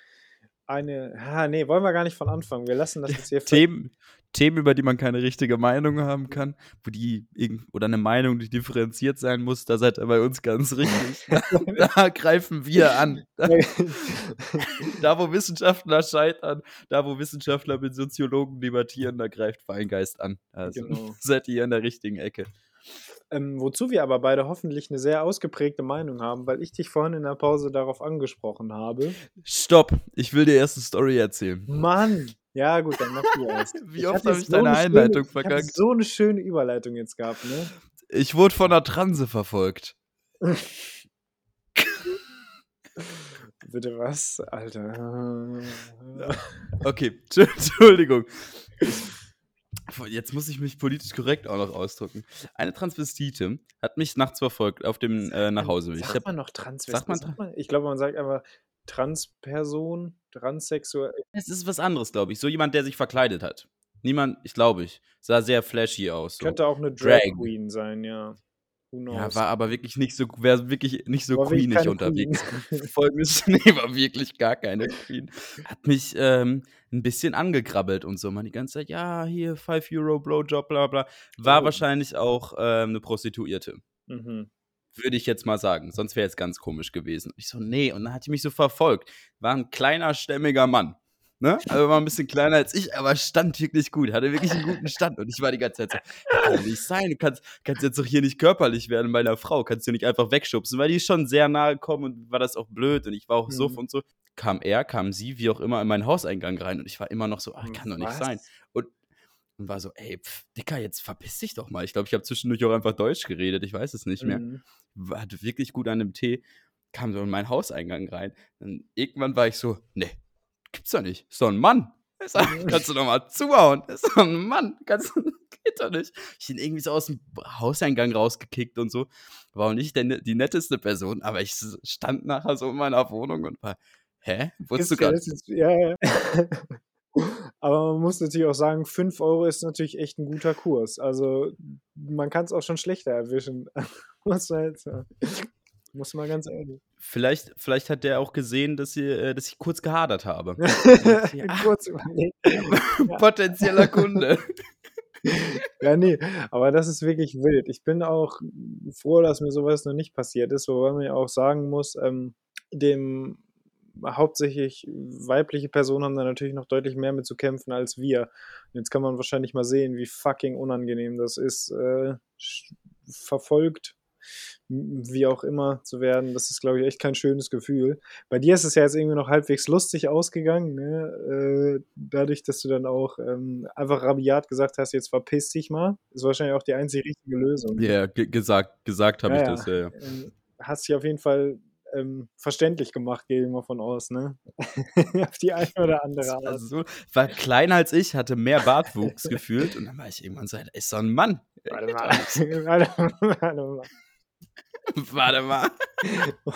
eine, ha, nee, wollen wir gar nicht von Anfang, wir lassen das jetzt hier für Themen, Themen, über die man keine richtige Meinung haben kann, wo die irgend oder eine Meinung, die differenziert sein muss, da seid ihr bei uns ganz richtig. Da greifen wir an. Da, wo Wissenschaftler scheitern, da, wo Wissenschaftler mit Soziologen debattieren, da greift Weingeist an. Also Genau. seid ihr in der richtigen Ecke. Ähm, wozu wir aber beide hoffentlich 'ne sehr ausgeprägte Meinung haben, weil ich dich vorhin in der Pause darauf angesprochen habe. Stopp, ich will dir erst eine Story erzählen. Mann, ja gut, dann mach du erst. Wie Ich oft hatte habe jetzt ich so deine eine schöne, Einleitung ich hatte verkackt? so eine schöne Überleitung jetzt gehabt, ne? Ich wurde von einer Transe verfolgt. Bitte was, Alter? Ja. Okay, Tsch- Entschuldigung. Jetzt muss ich mich politisch korrekt auch noch ausdrücken. Eine Transvestite hat mich nachts verfolgt auf dem äh, Sagt man, Nachhauseweg. Ich sagt hab, man noch sagt Transvestiten? man, Sagt Tra- man, ich glaube, man sagt einfach Transperson, transsexuell. es ist was anderes, glaube ich. So jemand, der sich verkleidet hat. Niemand, ich glaube ich, sah sehr flashy aus. So. Könnte auch eine Drag, Drag Queen sein, ja. Ja, war aber wirklich nicht so, wäre wirklich nicht so queenig unterwegs. Queen. Voll bisschen, nee, war wirklich gar keine Queen. Hat mich ähm, ein bisschen angegrabbelt und so. Man die ganze Zeit, ja, hier five Euro Blowjob, bla bla. War oh. wahrscheinlich auch ähm, eine Prostituierte. Mhm. Würde ich jetzt mal sagen. Sonst wäre jetzt ganz komisch gewesen. Ich so, nee. Und dann hat die mich so verfolgt. War ein kleiner, stämmiger Mann. Ne? Also war ein bisschen kleiner als ich, aber stand wirklich gut, hatte wirklich einen guten Stand und ich war die ganze Zeit so, kann doch nicht sein, du kannst, kannst jetzt doch hier nicht körperlich werden bei einer Frau, kannst du nicht einfach wegschubsen, weil die schon sehr nahe kommen und war das auch blöd und ich war auch mhm. suff und so. Kam er, kam sie, wie auch immer, in meinen Hauseingang rein und ich war immer noch so, ach, kann doch nicht Was? sein. Und, und war so, ey, pff, Dicker, jetzt verpiss dich doch mal. Ich glaube, ich habe zwischendurch auch einfach Deutsch geredet, ich weiß es nicht mehr. Mhm. War wirklich gut an dem Tee, kam so in meinen Hauseingang rein und irgendwann war ich so, nee. Gibt's doch nicht. Ist doch ein Mann. Ist doch, kannst du doch mal zuhauen. Ist doch ein Mann. Kannst, geht doch nicht. Ich bin irgendwie so aus dem Hauseingang rausgekickt und so. War auch nicht der, die netteste Person, aber ich stand nachher so in meiner Wohnung und war, hä? Wurdest du gerade? Ja, ja. Aber man muss natürlich auch sagen, fünf Euro ist natürlich echt ein guter Kurs. Also man kann es auch schon schlechter erwischen. Muss man jetzt sagen. Muss mal ganz ehrlich. Vielleicht, vielleicht hat der auch gesehen, dass, ihr, dass ich kurz gehadert habe. Ja, kurz überlegt. Potenzieller Kunde. Ja, nee, aber das ist wirklich wild. Ich bin auch froh, dass mir sowas noch nicht passiert ist, wobei man ja auch sagen muss, ähm, dem hauptsächlich weibliche Personen haben da natürlich noch deutlich mehr mit zu kämpfen als wir. Und jetzt kann man wahrscheinlich mal sehen, wie fucking unangenehm das ist, äh, verfolgt wie auch immer zu werden, das ist, glaube ich, echt kein schönes Gefühl. Bei dir ist es ja jetzt irgendwie noch halbwegs lustig ausgegangen, ne? Dadurch, dass du dann auch ähm, einfach rabiat gesagt hast, jetzt verpiss dich mal, ist wahrscheinlich auch die einzige richtige Lösung. Ja, yeah, g- gesagt, gesagt habe ja, ich das, ja, ja. Hast dich auf jeden Fall ähm, verständlich gemacht, gehe ich mal von aus, ne? Auf die eine oder andere Art. Also, war kleiner als ich, hatte mehr Bartwuchs gefühlt und dann war ich irgendwann so, ist so ein Mann. Warte mal, warte mal, warte mal. Warte mal.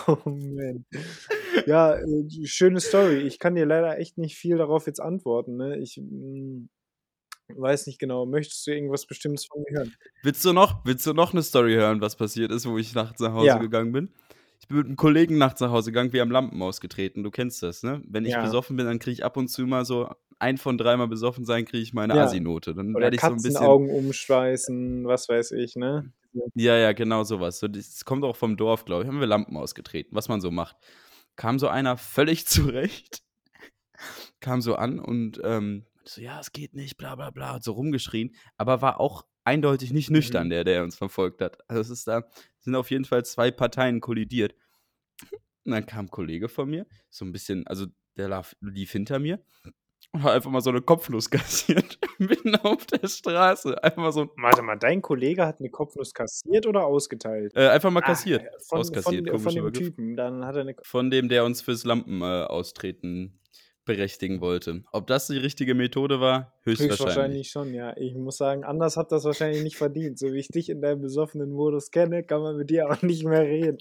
Oh man. Ja, äh, schöne Story. Ich kann dir leider echt nicht viel darauf jetzt antworten. Ne? Ich mh, weiß nicht genau. Möchtest du irgendwas Bestimmtes von mir hören? Willst du noch, willst du noch eine Story hören, was passiert ist, wo ich nachts nach Hause ja. gegangen bin? Ich bin mit einem Kollegen nachts nach Hause gegangen, wir haben Lampen ausgetreten. Du kennst das, ne? Wenn ich ja. besoffen bin, dann kriege ich ab und zu mal so ein von dreimal besoffen sein, kriege ich meine ja. Asi-Note. Dann werde ich so ein bisschen Augen umschweißen, was weiß ich, ne? Ja, ja, genau sowas. So, das kommt auch vom Dorf, glaube ich. Haben wir Lampen ausgetreten, was man so macht. Kam so einer völlig zurecht, kam so an und ähm, so, ja, es geht nicht, bla bla bla, hat so rumgeschrien, aber war auch eindeutig nicht nüchtern, mhm. der, der uns verfolgt hat. Also es ist da, sind auf jeden Fall zwei Parteien kollidiert. Und dann kam ein Kollege von mir, so ein bisschen, also der lief, lief hinter mir und hat einfach mal so eine Kopfnuss kassiert, mitten auf der Straße. Einfach mal so. Warte mal, dein Kollege hat eine Kopfnuss kassiert oder ausgeteilt? Äh, einfach mal kassiert. Ach, von, Auskassiert. Von, von dem Begriff. Typen. Dann hat er eine Ko- von dem, der uns fürs Lampen äh, austreten berechtigen wollte. Ob das die richtige Methode war, höchstwahrscheinlich. Höchstwahrscheinlich schon, ja. Ich muss sagen, anders habt ihr das wahrscheinlich nicht verdient. So wie ich dich in deinem besoffenen Modus kenne, kann man mit dir auch nicht mehr reden.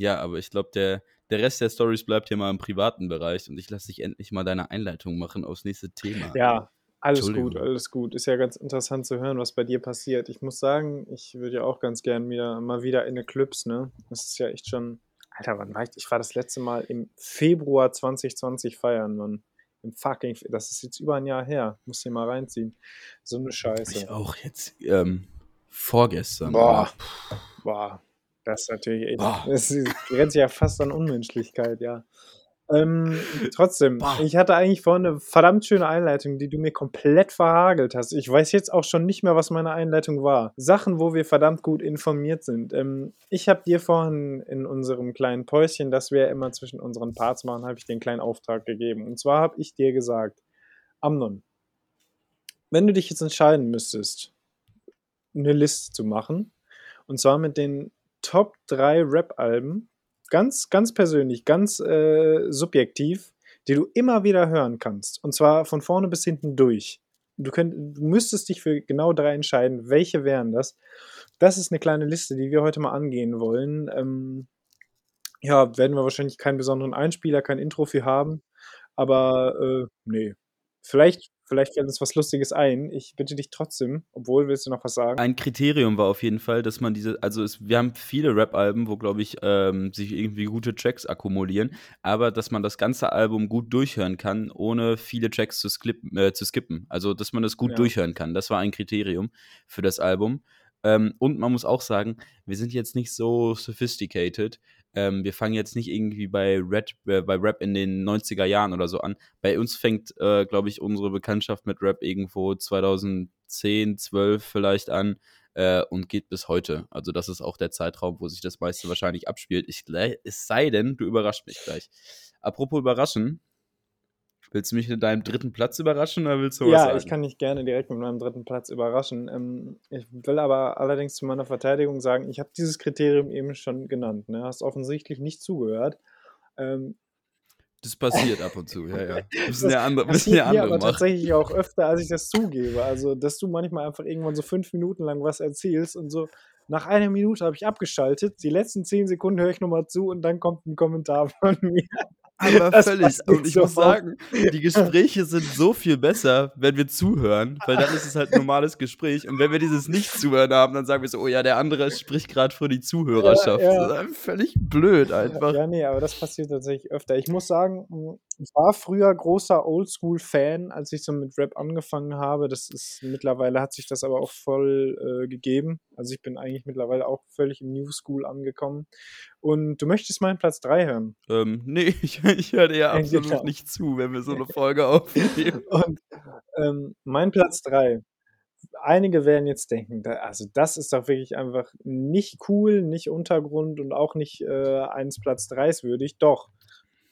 Ja, aber ich glaube, der, der Rest der Storys bleibt hier mal im privaten Bereich und ich lasse dich endlich mal deine Einleitung machen aufs nächste Thema. Ja, alles gut, alles gut. Ist ja ganz interessant zu hören, was bei dir passiert. Ich muss sagen, ich würde ja auch ganz gern wieder, mal wieder in eine Clips, ne? Das ist ja echt schon... Alter, wann war ich? Ich war das letzte Mal im Februar zwanzig zwanzig feiern, Mann. Im fucking... Fe- das ist jetzt über ein Jahr her. Muss hier mal reinziehen. So eine Scheiße. Ich auch jetzt ähm, vorgestern. Boah. Boah. Das ist natürlich echt... Boah. Das grenzt ja fast an Unmenschlichkeit, ja. Ähm, trotzdem, Boah. ich hatte eigentlich vorhin eine verdammt schöne Einleitung, die du mir komplett verhagelt hast. Ich weiß jetzt auch schon nicht mehr, was meine Einleitung war. Sachen, wo wir verdammt gut informiert sind. Ähm, ich habe dir vorhin in unserem kleinen Päuschen, das wir immer zwischen unseren Parts machen, habe ich dir einen kleinen Auftrag gegeben. Und zwar habe ich dir gesagt, Amnon, wenn du dich jetzt entscheiden müsstest, eine Liste zu machen, und zwar mit den Top drei Rap-Alben, ganz, ganz persönlich, ganz äh, subjektiv, die du immer wieder hören kannst. Und zwar von vorne bis hinten durch. Du, könnt, du müsstest dich für genau drei entscheiden. Welche wären das? Das ist eine kleine Liste, die wir heute mal angehen wollen. Ähm, ja, werden wir wahrscheinlich keinen besonderen Einspieler, kein Intro für haben. Aber äh, nee. Vielleicht, Vielleicht fällt uns was Lustiges ein. Ich bitte dich trotzdem, obwohl, willst du noch was sagen? Ein Kriterium war auf jeden Fall, dass man diese, also es, wir haben viele Rap-Alben, wo, glaube ich, ähm, sich irgendwie gute Tracks akkumulieren, aber dass man das ganze Album gut durchhören kann, ohne viele Tracks zu, skip, äh, zu skippen. Also, dass man das gut ja. durchhören kann. Das war ein Kriterium für das Album. Ähm, und man muss auch sagen, wir sind jetzt nicht so sophisticated. Ähm, wir fangen jetzt nicht irgendwie bei, Red, äh, bei Rap in den neunziger Jahren oder so an. Bei uns fängt, äh, glaube ich, unsere Bekanntschaft mit Rap irgendwo zwanzig zehn, zwölf vielleicht an äh, und geht bis heute. Also das ist auch der Zeitraum, wo sich das meiste wahrscheinlich abspielt. Ich, es sei denn, du überraschst mich gleich. Apropos überraschen. Willst du mich mit deinem dritten Platz überraschen oder willst du was ja, sagen? Ja, ich kann dich gerne direkt mit meinem dritten Platz überraschen. Ähm, ich will aber allerdings zu meiner Verteidigung sagen, ich habe dieses Kriterium eben schon genannt. Ne? Hast offensichtlich nicht zugehört. Ähm, das passiert ab und zu, ja, ja. Müssen ja andere, müssen ja andere aber machen. Tatsächlich auch öfter, als ich das zugebe. Also, dass du manchmal einfach irgendwann so fünf Minuten lang was erzählst und so, nach einer Minute habe ich abgeschaltet, die letzten zehn Sekunden höre ich nochmal zu und dann kommt ein Kommentar von mir. Aber das völlig. Und ich so muss sagen, die Gespräche sind so viel besser, wenn wir zuhören, weil dann ist es halt ein normales Gespräch. Und wenn wir dieses Nicht-Zuhören haben, dann sagen wir so, oh ja, der andere spricht gerade für die Zuhörerschaft. Ja, ja. Das ist halt völlig blöd einfach. Ja, nee, aber das passiert tatsächlich öfter. Ich muss sagen, ich war früher großer Oldschool-Fan, als ich so mit Rap angefangen habe. Das ist, mittlerweile hat sich das aber auch voll äh, gegeben. Also ich bin eigentlich mittlerweile auch völlig im New School angekommen. Und du möchtest meinen Platz drei hören? Ähm, nee, ich, ich höre dir absolut genau. nicht zu, wenn wir so eine Folge aufnehmen. Und ähm, mein Platz drei. Einige werden jetzt denken, da, also das ist doch wirklich einfach nicht cool, nicht Untergrund und auch nicht äh, eines Platz dreis würdig. Doch,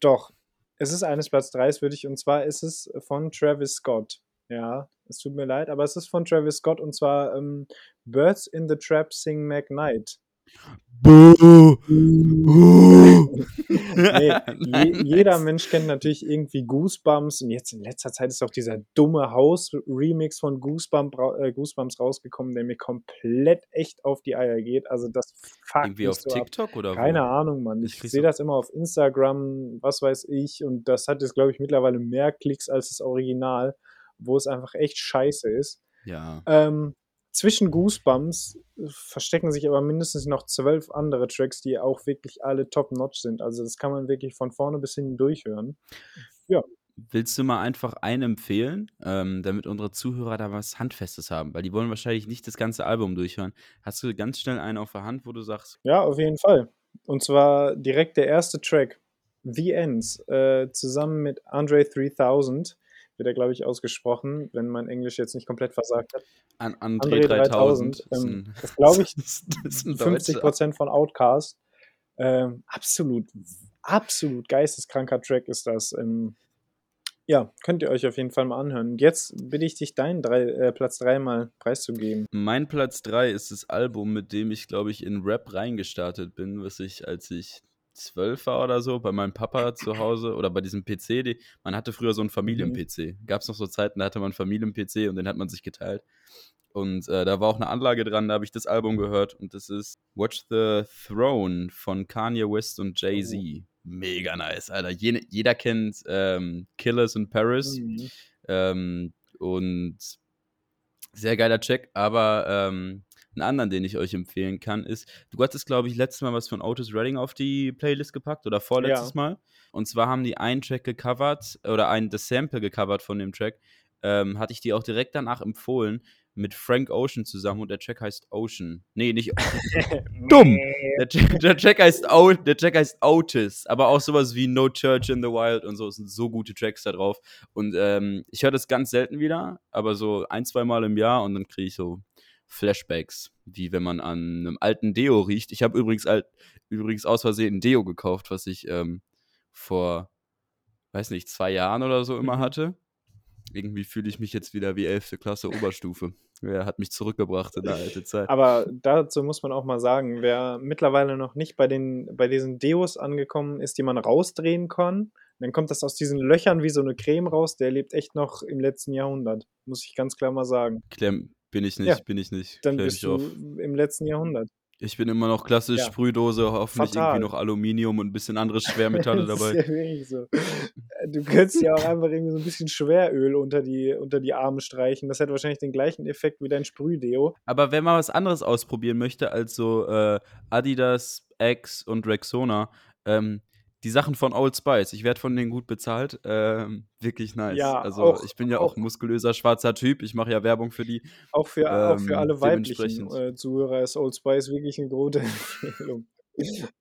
doch. Es ist eines Platz dreis würdig und zwar ist es von Travis Scott. Ja, es tut mir leid, aber es ist von Travis Scott und zwar ähm, Birds in the Trap Sing McKnight. Buh. Buh. nee, je, jeder Mensch kennt natürlich irgendwie Goosebumps und jetzt in letzter Zeit ist auch dieser dumme House-Remix von Goosebump, äh, Goosebumps rausgekommen, der mir komplett echt auf die Eier geht. Also das fuckt irgendwie auf so TikTok ab. Oder keine wo? Ahnung, Mann. Ich, ich sehe das immer auf Instagram, was weiß ich, und das hat jetzt, glaube ich, mittlerweile mehr Klicks als das Original, wo es einfach echt scheiße ist. Ja. Ähm, Zwischen Goosebumps verstecken sich aber mindestens noch zwölf andere Tracks, die auch wirklich alle top-notch sind. Also das kann man wirklich von vorne bis hinten durchhören. Ja. Willst du mal einfach einen empfehlen, ähm, damit unsere Zuhörer da was Handfestes haben? Weil die wollen wahrscheinlich nicht das ganze Album durchhören. Hast du ganz schnell einen auf der Hand, wo du sagst? Ja, auf jeden Fall. Und zwar direkt der erste Track, The Ends, äh, zusammen mit Andre dreitausend. Wird er, glaube ich, ausgesprochen, wenn mein Englisch jetzt nicht komplett versagt hat. An André, André dreitausend. dreitausend ähm, das glaube ich, das ist fünfzig Prozent von Outkast. Ähm, absolut, absolut geisteskranker Track ist das. Ähm, ja, könnt ihr euch auf jeden Fall mal anhören. Jetzt bitte ich dich, deinen drei, äh, Platz drei mal preiszugeben. Mein Platz drei ist das Album, mit dem ich, glaube ich, in Rap reingestartet bin, was ich, als ich zwölf war oder so, bei meinem Papa zu Hause oder bei diesem P C, die, man hatte früher so einen Familien-P C, gab es noch so Zeiten, da hatte man einen Familien-P C und den hat man sich geteilt und äh, da war auch eine Anlage dran, da habe ich das Album gehört und das ist Watch the Throne von Kanye West und Jay-Z. Oh. Mega nice, Alter. Jene, jeder kennt ähm, Killers in Paris mhm. ähm, und sehr geiler Check, aber ähm, einen anderen, den ich euch empfehlen kann, ist, du hattest, glaube ich, letztes Mal was von Otis Redding auf die Playlist gepackt oder vorletztes ja. Mal. Und zwar haben die einen Track gecovert oder ein das Sample gecovert von dem Track. Ähm, hatte ich die auch direkt danach empfohlen mit Frank Ocean zusammen und der Track heißt Ocean. Nee, nicht dumm! Der, der, Track heißt o, der Track heißt Otis, aber auch sowas wie No Church in the Wild und so. Es sind so gute Tracks da drauf. Und ähm, ich höre das ganz selten wieder, aber so ein, zwei Mal im Jahr und dann kriege ich so Flashbacks, wie wenn man an einem alten Deo riecht. Ich habe übrigens alt, übrigens aus Versehen ein Deo gekauft, was ich ähm, vor, weiß nicht, zwei Jahren oder so immer hatte. Irgendwie fühle ich mich jetzt wieder wie elfte Klasse Oberstufe. Er hat mich zurückgebracht in der alten Zeit. Aber dazu muss man auch mal sagen, wer mittlerweile noch nicht bei, den, bei diesen Deos angekommen ist, die man rausdrehen kann, dann kommt das aus diesen Löchern wie so eine Creme raus, der lebt echt noch im letzten Jahrhundert. Muss ich ganz klar mal sagen. Klemm. Bin ich nicht, ja, bin ich nicht. Dann bist du auf. Im letzten Jahrhundert. Ich bin immer noch klassisch Ja. Sprühdose, hoffentlich Fatal. irgendwie noch Aluminium und ein bisschen andere Schwermetalle Das ist dabei. ja wirklich so. Du könntest ja auch einfach irgendwie so ein bisschen Schweröl unter die, unter die Arme streichen. Das hätte wahrscheinlich den gleichen Effekt wie dein Sprühdeo. Aber wenn man was anderes ausprobieren möchte als so äh, Adidas, Axe und Rexona, ähm, die Sachen von Old Spice, ich werde von denen gut bezahlt, ähm, wirklich nice. Ja, also auch, ich bin ja auch, auch ein muskulöser, schwarzer Typ, ich mache ja Werbung für die. Auch für, ähm, auch für alle weiblichen äh, Zuhörer ist Old Spice wirklich eine gute Empfehlung.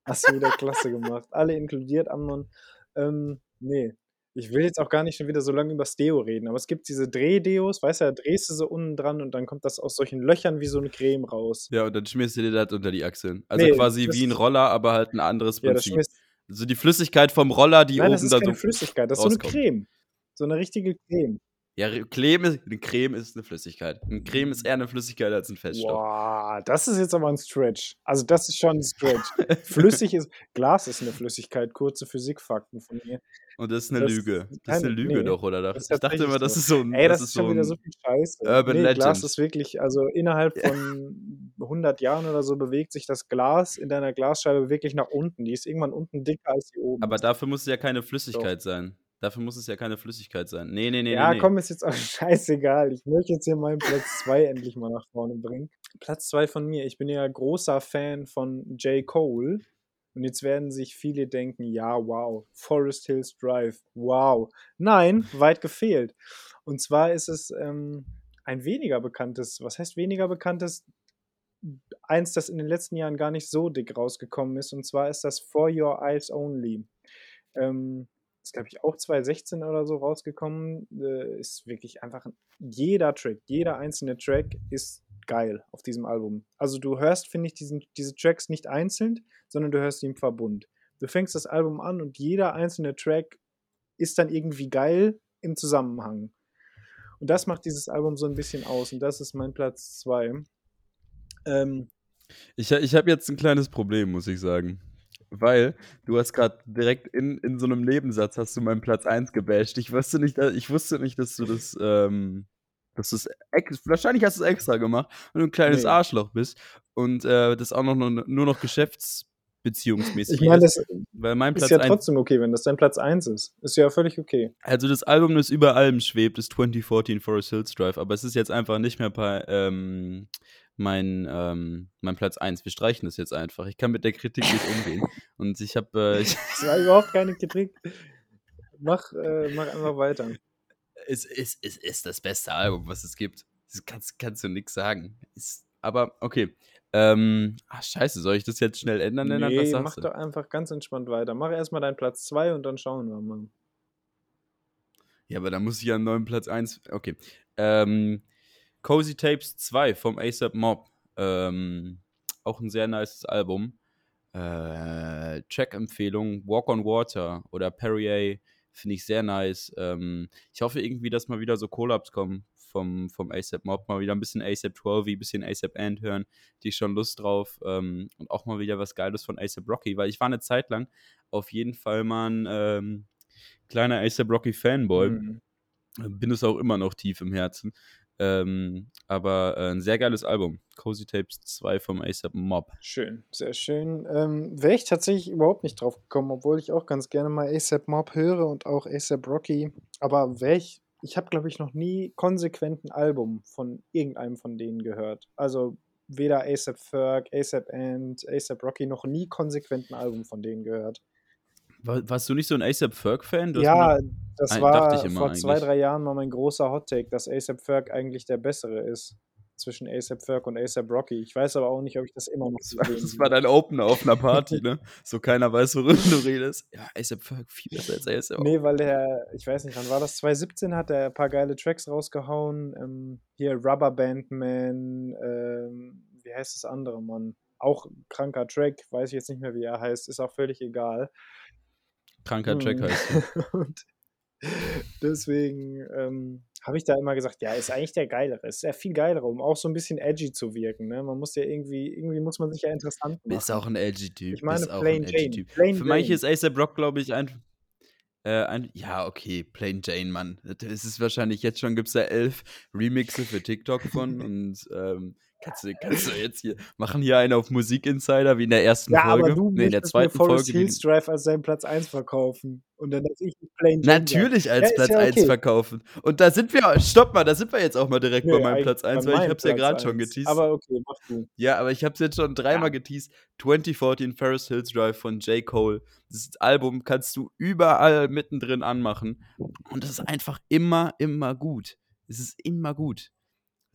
Hast du wieder klasse gemacht. Alle inkludiert, Amnon. Ähm, nee, ich will jetzt auch gar nicht schon wieder so lange über das Deo reden, aber es gibt diese Drehdeos, weißt du, da drehst du so unten dran und dann kommt das aus solchen Löchern wie so eine Creme raus. Ja, und dann schmierst du dir das unter die Achseln. Also nee, quasi wie ein Roller, aber halt ein anderes Prinzip. Ja, also die Flüssigkeit vom Roller, die Nein, oben da so. Das ist keine so Flüssigkeit, das ist rauskommt. So eine Creme. So eine richtige Creme. Ja, Creme ist, eine Creme ist eine Flüssigkeit. Eine Creme ist eher eine Flüssigkeit als ein Feststoff. Boah, das ist jetzt aber ein Stretch. Also das ist schon ein Stretch. Flüssig ist, Glas ist eine Flüssigkeit. Kurze Physikfakten von mir. Und das ist eine das Lüge. Ist keine, das ist eine Lüge nee, doch, oder? Ich dachte immer, das ist so ein Ey, das, das ist schon so wieder so viel Scheiß. Urban nee, Legend. Glas ist wirklich, also innerhalb von hundert Jahren oder so bewegt sich das Glas in deiner Glasscheibe wirklich nach unten. Die ist irgendwann unten dicker als die oben. Aber dafür muss es ja keine Flüssigkeit so. sein. Dafür muss es ja keine Flüssigkeit sein. Nee, nee, nee, ja, nee. Ja, komm, ist jetzt auch scheißegal. Ich möchte jetzt hier meinen Platz zwei endlich mal nach vorne bringen. Platz zwei von mir. Ich bin ja großer Fan von J. Cole. Und jetzt werden sich viele denken, ja, wow, Forest Hills Drive, wow. Nein, weit gefehlt. Und zwar ist es ähm, ein weniger bekanntes, was heißt weniger bekanntes? Eins, das in den letzten Jahren gar nicht so dick rausgekommen ist. Und zwar ist das For Your Eyes Only. Ähm, ist, glaube ich, auch zwanzig sechzehn oder so rausgekommen, äh, ist wirklich einfach, jeder Track, jeder einzelne Track ist geil auf diesem Album. Also du hörst, finde ich, diesen, diese Tracks nicht einzeln, sondern du hörst sie im Verbund. Du fängst das Album an und jeder einzelne Track ist dann irgendwie geil im Zusammenhang. Und das macht dieses Album so ein bisschen aus und das ist mein Platz zwei. Ähm, ich ich habe jetzt ein kleines Problem, muss ich sagen. Weil du hast gerade direkt in, in so einem Nebensatz hast du meinen Platz eins gebasht. Ich wusste nicht, ich wusste nicht, dass du das, ähm, dass du es ex- wahrscheinlich hast du es extra gemacht, weil du ein kleines nee. Arschloch bist und äh, das auch noch nur, nur noch geschäftsbeziehungsmäßig ich mein, das ist. Weil mein Platz ist ja trotzdem okay, wenn das dein Platz eins ist. Ist ja völlig okay. Also das Album, das über allem schwebt, ist zwanzig vierzehn Forest Hills Drive, aber es ist jetzt einfach nicht mehr bei ähm, Mein, ähm, mein Platz eins. Wir streichen das jetzt einfach. Ich kann mit der Kritik nicht umgehen. Und ich habe. Äh, das war überhaupt keine Kritik. Mach, äh, mach einfach weiter. Es ist, ist, ist das beste Album, was es gibt. Das kannst, kannst du nichts sagen. Ist, aber okay. Ähm, ach, scheiße, soll ich das jetzt schnell ändern? Lennart? Nee, was mach du? Doch einfach ganz entspannt weiter. Mach erstmal deinen Platz zwei und dann schauen wir mal. Ja, aber dann muss ich ja einen neuen Platz eins. Okay. Ähm. Cozy Tapes zwei vom A$AP Mob. Ähm, auch ein sehr nices Album. Äh, Track-Empfehlung, Walk on Water oder Perrier, finde ich sehr nice. Ähm, ich hoffe irgendwie, dass mal wieder so Collabs kommen vom, vom A$AP Mob. Mal wieder ein bisschen A$AP Rocky, ein bisschen A$AP Ant hören. Die ich schon Lust drauf. Ähm, und auch mal wieder was Geiles von A$AP Rocky, weil ich war eine Zeit lang auf jeden Fall mal ein ähm, kleiner A$AP Rocky Fanboy. Mhm. Bin es auch immer noch tief im Herzen. Ähm, aber äh, ein sehr geiles Album. Cozy Tapes zwei vom A$AP Mob. Schön, sehr schön. Ähm, wäre ich tatsächlich überhaupt nicht drauf gekommen, obwohl ich auch ganz gerne mal A$AP Mob höre und auch A$AP Rocky. Aber wäre ich, ich habe, glaube ich, noch nie konsequent ein Album von irgendeinem von denen gehört. Also weder A$AP Ferg, A$AP Ant, A$AP Rocky, noch nie konsequent ein Album von denen gehört. War, warst du nicht so ein A$AP Ferg-Fan? Du ja, nie... das Nein, war vor eigentlich. zwei, drei Jahren mal mein großer Hot-Take, dass A$AP Ferg eigentlich der bessere ist. Zwischen A$AP Ferg und A$AP Rocky. Ich weiß aber auch nicht, ob ich das immer noch so sehe. Das war dein Open auf einer Party, ne? So keiner weiß, worüber du redest. Ja, A$AP Ferg viel besser als A$AP. Nee, weil der, ich weiß nicht, wann war das? zwanzig siebzehn hat er ein paar geile Tracks rausgehauen. Ähm, hier Rubber Band Man, ähm, wie heißt das andere, Mann? Auch kranker Track, weiß ich jetzt nicht mehr, wie er heißt, ist auch völlig egal. Kranker hm. Track heißt Und deswegen ähm, habe ich da immer gesagt, ja, ist eigentlich der geilere, ist ja viel geiler, um auch so ein bisschen edgy zu wirken, ne? Man muss ja irgendwie, irgendwie muss man sich ja interessant machen. Bist auch ein edgy Typ. Ich meine, auch Plain Jane. Typ. Plain Für manche ist A$AP Rock, glaube ich, ein, äh, ein, ja, okay, Plain Jane, Mann. Das ist wahrscheinlich jetzt schon, gibt es da elf Remixe für TikTok von und ähm, Kannst du, kannst du jetzt hier machen, hier einen auf Musik-Insider wie in der ersten ja, Folge? Ja, aber du nee, in der zweiten mir Forest Folge Hills Drive als seinen Platz eins verkaufen. Und dann lasse ich Plain Ginger. Natürlich als ja, Platz ja okay. eins verkaufen. Und da sind wir, stopp mal, da sind wir jetzt auch mal direkt nee, bei meinem Platz eins, weil ich hab's Platz ja gerade schon geteased. Aber okay, mach du. Ja, aber ich hab's jetzt schon dreimal ja. geteased. zwanzig vierzehn Forest Hills Drive von J. Cole. Das Album kannst du überall mittendrin anmachen. Und das ist einfach immer, immer gut. Es ist immer gut.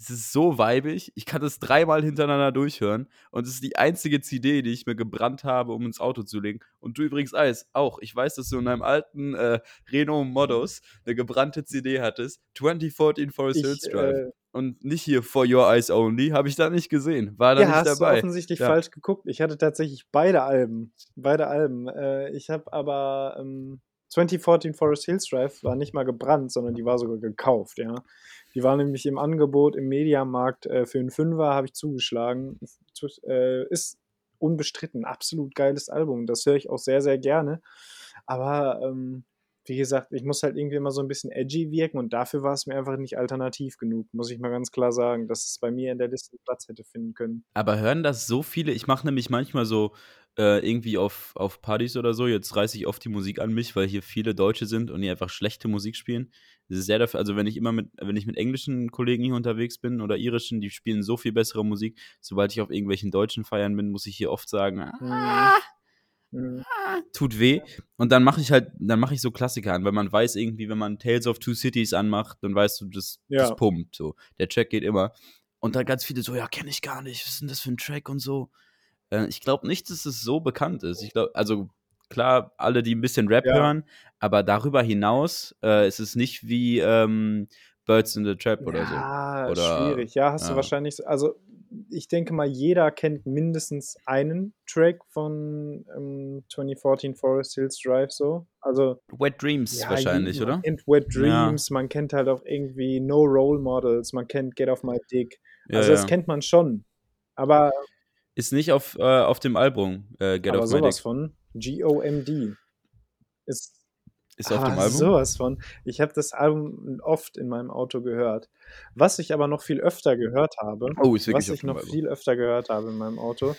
Es ist so weibig, ich kann es dreimal hintereinander durchhören und es ist die einzige C D, die ich mir gebrannt habe, um ins Auto zu legen. Und du übrigens Eis, auch. Ich weiß, dass du in deinem alten äh, Renault Modus eine gebrannte C D hattest, zwanzig vierzehn Forest ich, Hills Drive. Äh, und nicht hier For Your Eyes Only, habe ich da nicht gesehen, war da ja, nicht dabei. Ja, hast du offensichtlich ja. falsch geguckt. Ich hatte tatsächlich beide Alben, beide Alben. Äh, ich habe aber... Ähm zwanzig vierzehn Forest Hills Drive war nicht mal gebrannt, sondern die war sogar gekauft, ja. Die war nämlich im Angebot im Mediamarkt äh, für einen Fünfer, habe ich zugeschlagen. Äh, ist unbestritten, absolut geiles Album. Das höre ich auch sehr, sehr gerne. Aber ähm, wie gesagt, ich muss halt irgendwie immer so ein bisschen edgy wirken und dafür war es mir einfach nicht alternativ genug, muss ich mal ganz klar sagen, dass es bei mir in der Liste Platz hätte finden können. Aber hören das so viele? Ich mache nämlich manchmal so Äh, irgendwie auf, auf Partys oder so, jetzt reiße ich oft die Musik an mich, weil hier viele Deutsche sind und die einfach schlechte Musik spielen. Das ist sehr dafür, also wenn ich immer mit, wenn ich mit englischen Kollegen hier unterwegs bin oder irischen, die spielen so viel bessere Musik. Sobald ich auf irgendwelchen deutschen Feiern bin, muss ich hier oft sagen, ah, mhm. ah, tut weh. Und dann mache ich halt, dann mache ich so Klassiker an, weil man weiß irgendwie, wenn man Tales of Two Cities anmacht, dann weißt du, das, ja. das pumpt. So. Der Track geht immer. Und dann ganz viele so, ja, kenne ich gar nicht, was ist denn das für ein Track und so. Ich glaube nicht, dass es so bekannt ist. Ich glaube, also klar, alle, die ein bisschen Rap ja. hören, aber darüber hinaus äh, ist es nicht wie ähm, Birds in the Trap oder ja, so. Oder, schwierig. Ja, hast ja. du wahrscheinlich, also ich denke mal, jeder kennt mindestens einen Track von ähm, zwanzig vierzehn Forest Hills Drive so. Also Wet Dreams ja, wahrscheinlich, jeder, oder? Man kennt Wet Dreams, ja. man kennt halt auch irgendwie No Role Models, man kennt Get Off My Dick. Also ja, das ja. kennt man schon. Aber ist nicht auf, äh, auf dem Album äh, Get Off My Dick. Aber sowas von G O M D ist, ist auf ah, dem Album? Sowas von. Ich habe das Album oft in meinem Auto gehört. Was ich aber noch viel öfter gehört habe, oh, ist wirklich was ich noch Album. viel öfter gehört habe in meinem Auto,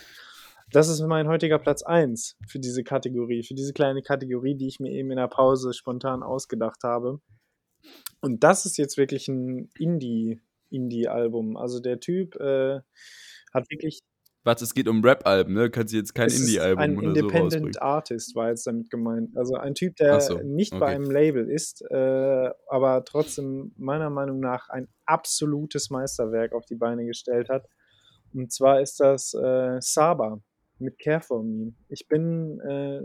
das ist mein heutiger Platz eins für diese Kategorie, für diese kleine Kategorie, die ich mir eben in der Pause spontan ausgedacht habe. Und das ist jetzt wirklich ein Indie, Indie-Album. Also der Typ äh, hat wirklich... Warte, es geht um Rap-Alben, ne? Kannst du jetzt kein Indie-Album oder so rausbringen? Ein Independent Artist war jetzt damit gemeint. Also ein Typ, der so, nicht okay. bei einem Label ist, äh, aber trotzdem meiner Meinung nach ein absolutes Meisterwerk auf die Beine gestellt hat. Und zwar ist das äh, Saba mit Care For Me. Ich bin, äh,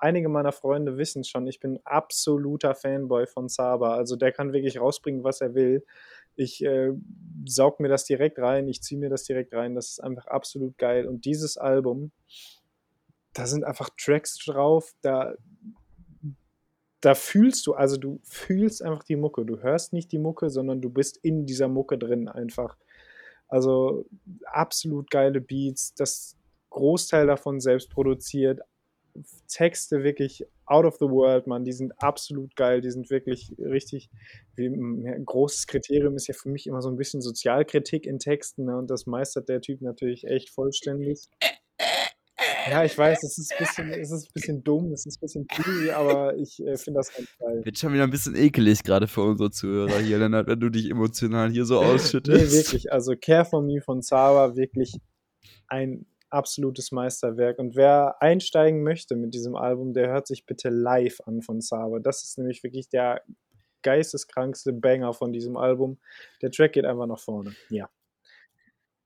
einige meiner Freunde wissen schon, ich bin absoluter Fanboy von Saba. Also der kann wirklich rausbringen, was er will. Ich äh, saug mir das direkt rein, ich ziehe mir das direkt rein, das ist einfach absolut geil. Und dieses Album, da sind einfach Tracks drauf, da, da fühlst du, also du fühlst einfach die Mucke. Du hörst nicht die Mucke, sondern du bist in dieser Mucke drin einfach. Also absolut geile Beats, das Großteil davon selbst produziert, Texte wirklich out of the world, Mann, die sind absolut geil, die sind wirklich richtig, wie ein großes Kriterium ist ja für mich immer so ein bisschen Sozialkritik in Texten, ne? Und das meistert der Typ natürlich echt vollständig. Ja, ich weiß, es ist ein bisschen, es ist ein bisschen dumm, es ist ein bisschen cheesy, aber ich äh, finde das ganz geil. Wird schon wieder ein bisschen ekelig gerade für unsere Zuhörer hier, Lennart, wenn du dich emotional hier so ausschüttest. Nee, wirklich, also Care For Me von Saba, wirklich ein absolutes Meisterwerk. Und wer einsteigen möchte mit diesem Album, der hört sich bitte live an von Saba. Das ist nämlich wirklich der geisteskrankste Banger von diesem Album. Der Track geht einfach nach vorne. Ja.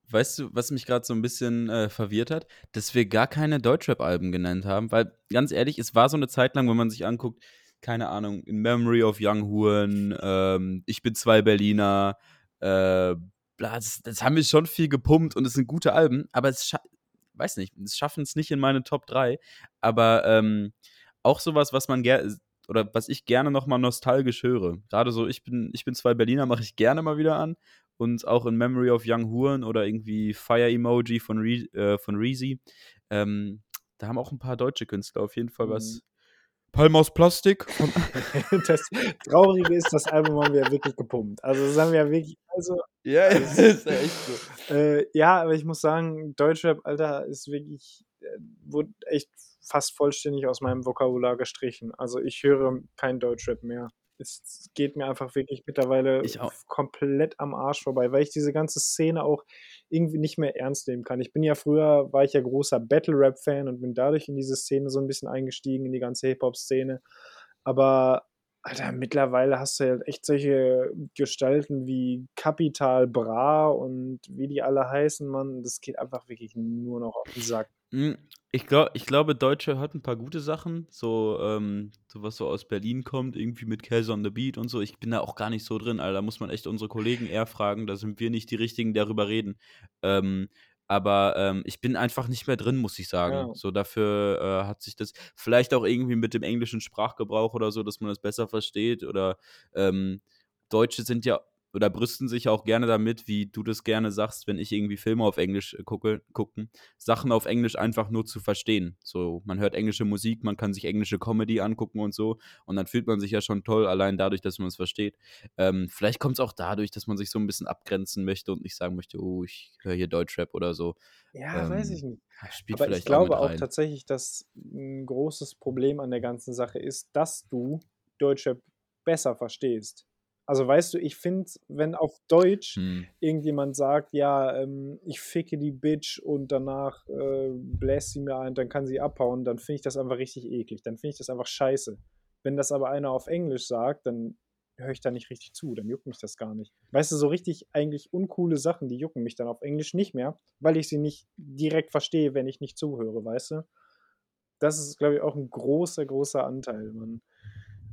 Weißt du, was mich gerade so ein bisschen äh, verwirrt hat? Dass wir gar keine Deutschrap-Alben genannt haben, weil ganz ehrlich, es war so eine Zeit lang, wenn man sich anguckt, keine Ahnung, In Memory of Young Huren, ähm, Ich bin zwei Berliner, äh, das, das haben wir schon viel gepumpt und es sind gute Alben, aber es scha- weiß nicht, es schaffen es nicht in meine Top drei, aber ähm, auch sowas, was man gerne, oder was ich gerne nochmal nostalgisch höre, gerade so, ich bin, ich bin zwei Berliner, mache ich gerne mal wieder an und auch In Memory of Young Huren oder irgendwie Fire Emoji von, Re- äh, von Reezy, ähm, da haben auch ein paar deutsche Künstler auf jeden Fall was mhm. Palm aus Plastik. Das Traurige ist, das Album haben wir ja wirklich gepumpt. Also das haben wir ja wirklich, also... Ja, das ist ja echt so. Äh, ja, aber ich muss sagen, Deutschrap, Alter, ist wirklich, wurde echt fast vollständig aus meinem Vokabular gestrichen. Also ich höre kein Deutschrap mehr. Es geht mir einfach wirklich mittlerweile komplett am Arsch vorbei, weil ich diese ganze Szene auch irgendwie nicht mehr ernst nehmen kann. Ich bin ja früher, war ich ja großer Battle-Rap-Fan und bin dadurch in diese Szene so ein bisschen eingestiegen, in die ganze Hip-Hop-Szene. Aber, Alter, mittlerweile hast du ja echt solche Gestalten wie Capital Bra und wie die alle heißen, Mann. Das geht einfach wirklich nur noch auf den Sack. Ich, glaub, ich glaube, Deutsche hat ein paar gute Sachen, so, ähm, so was so aus Berlin kommt, irgendwie mit Käse on the Beat und so. Ich bin da auch gar nicht so drin, Alter. Da muss man echt unsere Kollegen eher fragen, da sind wir nicht die Richtigen, die darüber reden. Ähm, aber ähm, ich bin einfach nicht mehr drin, muss ich sagen. Ja. So, dafür äh, hat sich das vielleicht auch irgendwie mit dem englischen Sprachgebrauch oder so, dass man das besser versteht. Oder ähm, Deutsche sind ja oder brüsten sich auch gerne damit, wie du das gerne sagst, wenn ich irgendwie Filme auf Englisch gucke, gucken, Sachen auf Englisch einfach nur zu verstehen. So, man hört englische Musik, man kann sich englische Comedy angucken und so und dann fühlt man sich ja schon toll, allein dadurch, dass man es versteht. Ähm, vielleicht kommt es auch dadurch, dass man sich so ein bisschen abgrenzen möchte und nicht sagen möchte, oh, ich höre hier Deutschrap oder so. Ja, ähm, weiß ich nicht. Spielt aber ich glaube auch, auch tatsächlich, dass ein großes Problem an der ganzen Sache ist, dass du Deutschrap besser verstehst. Also weißt du, ich finde, wenn auf Deutsch hm. irgendjemand sagt, ja, ähm, ich ficke die Bitch und danach äh, bläst sie mir ein, dann kann sie abhauen, dann finde ich das einfach richtig eklig, dann finde ich das einfach scheiße. Wenn das aber einer auf Englisch sagt, dann höre ich da nicht richtig zu, dann juckt mich das gar nicht. Weißt du, so richtig eigentlich uncoole Sachen, die jucken mich dann auf Englisch nicht mehr, weil ich sie nicht direkt verstehe, wenn ich nicht zuhöre, weißt du. Das ist, glaube ich, auch ein großer, großer Anteil, Mann.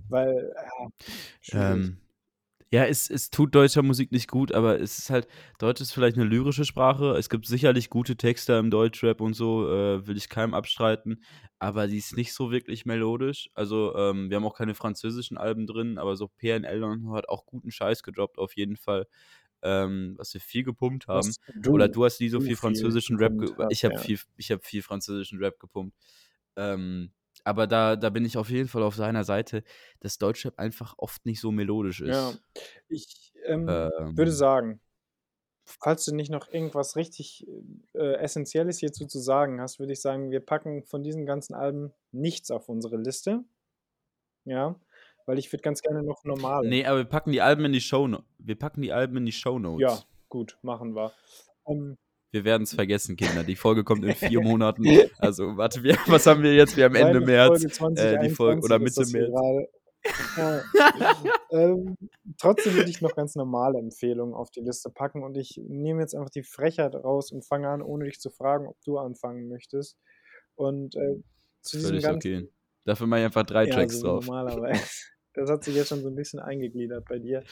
Weil, ja, ähm. Ja, es, es tut deutscher Musik nicht gut, aber es ist halt, Deutsch ist vielleicht eine lyrische Sprache, es gibt sicherlich gute Texte im Deutschrap und so, äh, will ich keinem abstreiten, aber die ist nicht so wirklich melodisch, also ähm, wir haben auch keine französischen Alben drin, aber so P N L und so hat auch guten Scheiß gedroppt auf jeden Fall, ähm, was wir viel gepumpt haben, du, oder du hast nie so viel, viel französischen Rap, ge- hab, ich habe ja. viel, ich hab viel französischen Rap gepumpt, ähm, aber da, da bin ich auf jeden Fall auf seiner Seite, dass Deutschrap einfach oft nicht so melodisch ist. Ja, ich ähm, ähm. würde sagen, falls du nicht noch irgendwas richtig äh, Essentielles hierzu zu sagen hast, würde ich sagen, wir packen von diesen ganzen Alben nichts auf unsere Liste. Ja, weil ich würde ganz gerne noch normale. Nee, aber wir packen die Alben in die Showno- wir packen die Alben in die Shownotes. Ja, gut, machen wir. Ähm, Wir werden es vergessen, Kinder. Die Folge kommt in vier Monaten. Also, warte, wir, was haben wir jetzt? Wir haben Ende März. Folge äh, die Folge oder Mitte März. Ja. ähm, trotzdem würde ich noch ganz normale Empfehlungen auf die Liste packen und ich nehme jetzt einfach die Frechheit raus und fange an, ohne dich zu fragen, ob du anfangen möchtest. Und äh, zu diesem ganzen... Okay. Dafür mache ich einfach drei ja, Tracks also drauf. Normalerweise. Das hat sich jetzt schon so ein bisschen eingegliedert bei dir.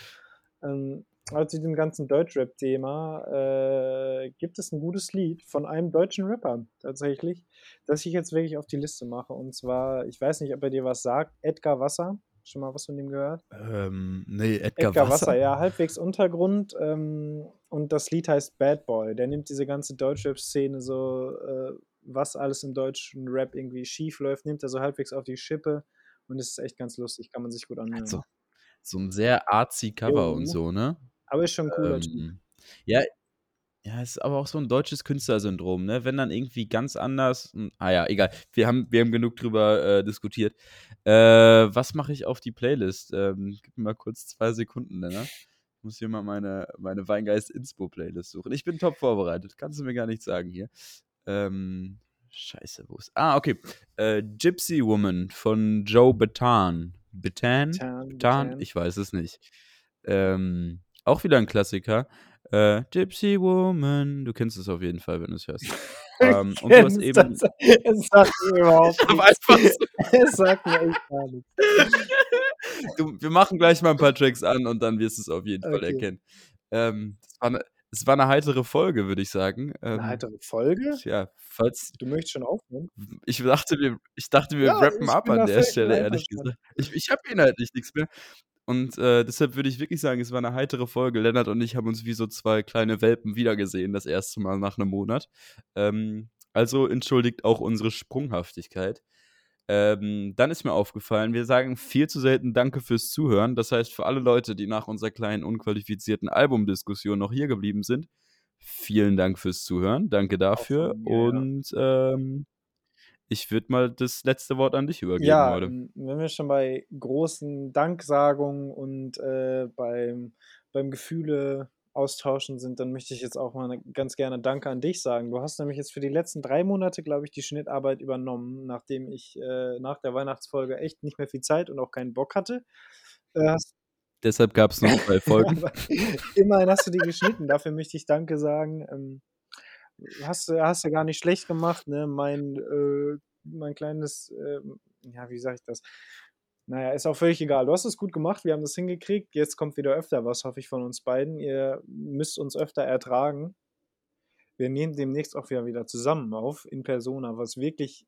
Ähm, Aber zu dem ganzen Deutschrap-Thema äh, gibt es ein gutes Lied von einem deutschen Rapper tatsächlich, das ich jetzt wirklich auf die Liste mache. Und zwar, ich weiß nicht, ob er dir was sagt, Edgar Wasser. Schon mal was von dem gehört? Ähm, nee, Edgar, Edgar Wasser. Wasser. Ja, halbwegs Untergrund. Ähm, und das Lied heißt Bad Boy. Der nimmt diese ganze Deutschrap-Szene so, äh, was alles im deutschen Rap irgendwie schief läuft, nimmt er so halbwegs auf die Schippe. Und es ist echt ganz lustig, kann man sich gut anhören. Also, so ein sehr artsy Cover und so, ne? Aber ist schon cool. Ähm, ja, ja, ist aber auch so ein deutsches Künstlersyndrom, ne? Wenn dann irgendwie ganz anders. Ah ja, egal. Wir haben, wir haben genug drüber äh, diskutiert. Äh, was mache ich auf die Playlist? Ähm, gib mir mal kurz zwei Sekunden, ne? Ich muss hier mal meine, meine Weingeist-Inspo-Playlist suchen. Ich bin top vorbereitet. Kannst du mir gar nichts sagen hier. Ähm, scheiße, wo ist. Ah, okay. Äh, Gypsy Woman von Joe Batan. Batan? Batan? Batan? Ich weiß es nicht. Ähm. Auch wieder ein Klassiker. Äh, Gypsy Woman. Du kennst es auf jeden Fall, wenn du es hörst. ähm, und du hast eben. Es sagt mir überhaupt nichts. Es sagt mir echt gar nichts. Du, wir machen gleich mal ein paar Tracks an und dann wirst du es auf jeden okay. Fall erkennen. Ähm, es, war eine, es war eine heitere Folge, würde ich sagen. Ähm, eine heitere Folge? Ja, falls. Du möchtest schon aufnehmen? Ich dachte, wir, ich dachte, wir ja, rappen ab an der Stelle, ehrlich gesagt. Ich, ich habe inhaltlich nichts mehr. Und äh, deshalb würde ich wirklich sagen, es war eine heitere Folge. Lennart und ich haben uns wie so zwei kleine Welpen wiedergesehen, das erste Mal nach einem Monat. Ähm, also entschuldigt auch unsere Sprunghaftigkeit. Ähm, dann ist mir aufgefallen, wir sagen viel zu selten Danke fürs Zuhören. Das heißt, für alle Leute, die nach unserer kleinen unqualifizierten Albumdiskussion noch hier geblieben sind, vielen Dank fürs Zuhören. Danke dafür. Mir, und ähm, ich würde mal das letzte Wort an dich übergeben, ja, heute. Ja, wenn wir schon bei großen Danksagungen und äh, beim, beim Gefühle austauschen sind, dann möchte ich jetzt auch mal ganz gerne Danke an dich sagen. Du hast nämlich jetzt für die letzten drei Monate, glaube ich, die Schnittarbeit übernommen, nachdem ich äh, nach der Weihnachtsfolge echt nicht mehr viel Zeit und auch keinen Bock hatte. Äh, Deshalb gab es noch zwei Folgen. Immerhin hast du die geschnitten, dafür möchte ich Danke sagen. Ähm, hast, hast du gar nicht schlecht gemacht, ne? Mein, äh, mein kleines, äh, ja, wie sage ich das? Naja, ist auch völlig egal. Du hast es gut gemacht, wir haben das hingekriegt. Jetzt kommt wieder öfter was, hoffe ich, von uns beiden. Ihr müsst uns öfter ertragen. Wir nehmen demnächst auch wieder, wieder zusammen auf, in Persona, was wirklich...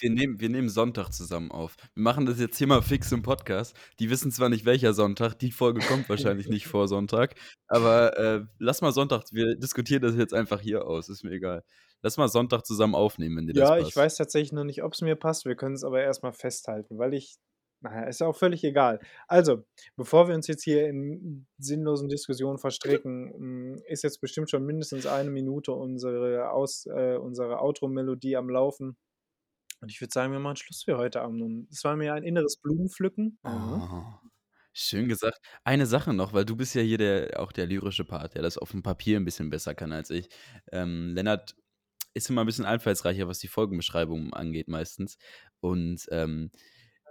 Wir nehmen, wir nehmen Sonntag zusammen auf. Wir machen das jetzt hier mal fix im Podcast. Die wissen zwar nicht, welcher Sonntag. Die Folge kommt wahrscheinlich nicht vor Sonntag. Aber äh, lass mal Sonntag, wir diskutieren das jetzt einfach hier aus. Ist mir egal. Lass mal Sonntag zusammen aufnehmen, wenn dir das passt. Ja, ich weiß tatsächlich noch nicht, ob es mir passt. Wir können es aber erstmal festhalten, weil ich... Naja, ist ja auch völlig egal. Also, bevor wir uns jetzt hier in sinnlosen Diskussionen verstricken, ist jetzt bestimmt schon mindestens eine Minute unsere, Aus, äh, unsere Outro-Melodie am Laufen. Und ich würde sagen, wir machen Schluss für heute Abend. Es war mir ein inneres Blumenpflücken. Oh, schön gesagt. Eine Sache noch, weil du bist ja hier der, auch der lyrische Part, der das auf dem Papier ein bisschen besser kann als ich. Ähm, Lennart ist immer ein bisschen einfallsreicher, was die Folgenbeschreibung angeht meistens. Und ähm,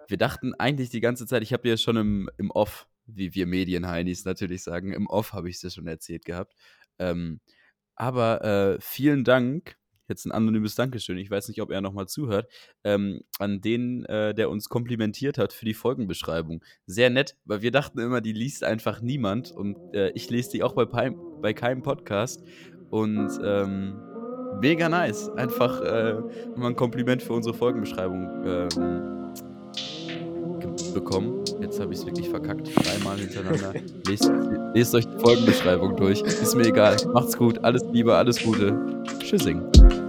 wir dachten eigentlich die ganze Zeit, ich habe dir das schon im, im Off, wie wir Medienheinis natürlich sagen, im Off habe ich es dir schon erzählt gehabt. Ähm, aber äh, vielen Dank, jetzt ein anonymes Dankeschön, ich weiß nicht, ob er nochmal zuhört, ähm, an den, äh, der uns komplimentiert hat für die Folgenbeschreibung. Sehr nett, weil wir dachten immer, die liest einfach niemand und äh, ich lese die auch bei, bei keinem Podcast und ähm, mega nice, einfach äh, mal ein Kompliment für unsere Folgenbeschreibung ähm, bekommen. Jetzt habe ich es wirklich verkackt. Dreimal hintereinander. Lest, lest euch die Folgenbeschreibung durch. Ist mir egal. Macht's gut. Alles Liebe, alles Gute. Tschüssing.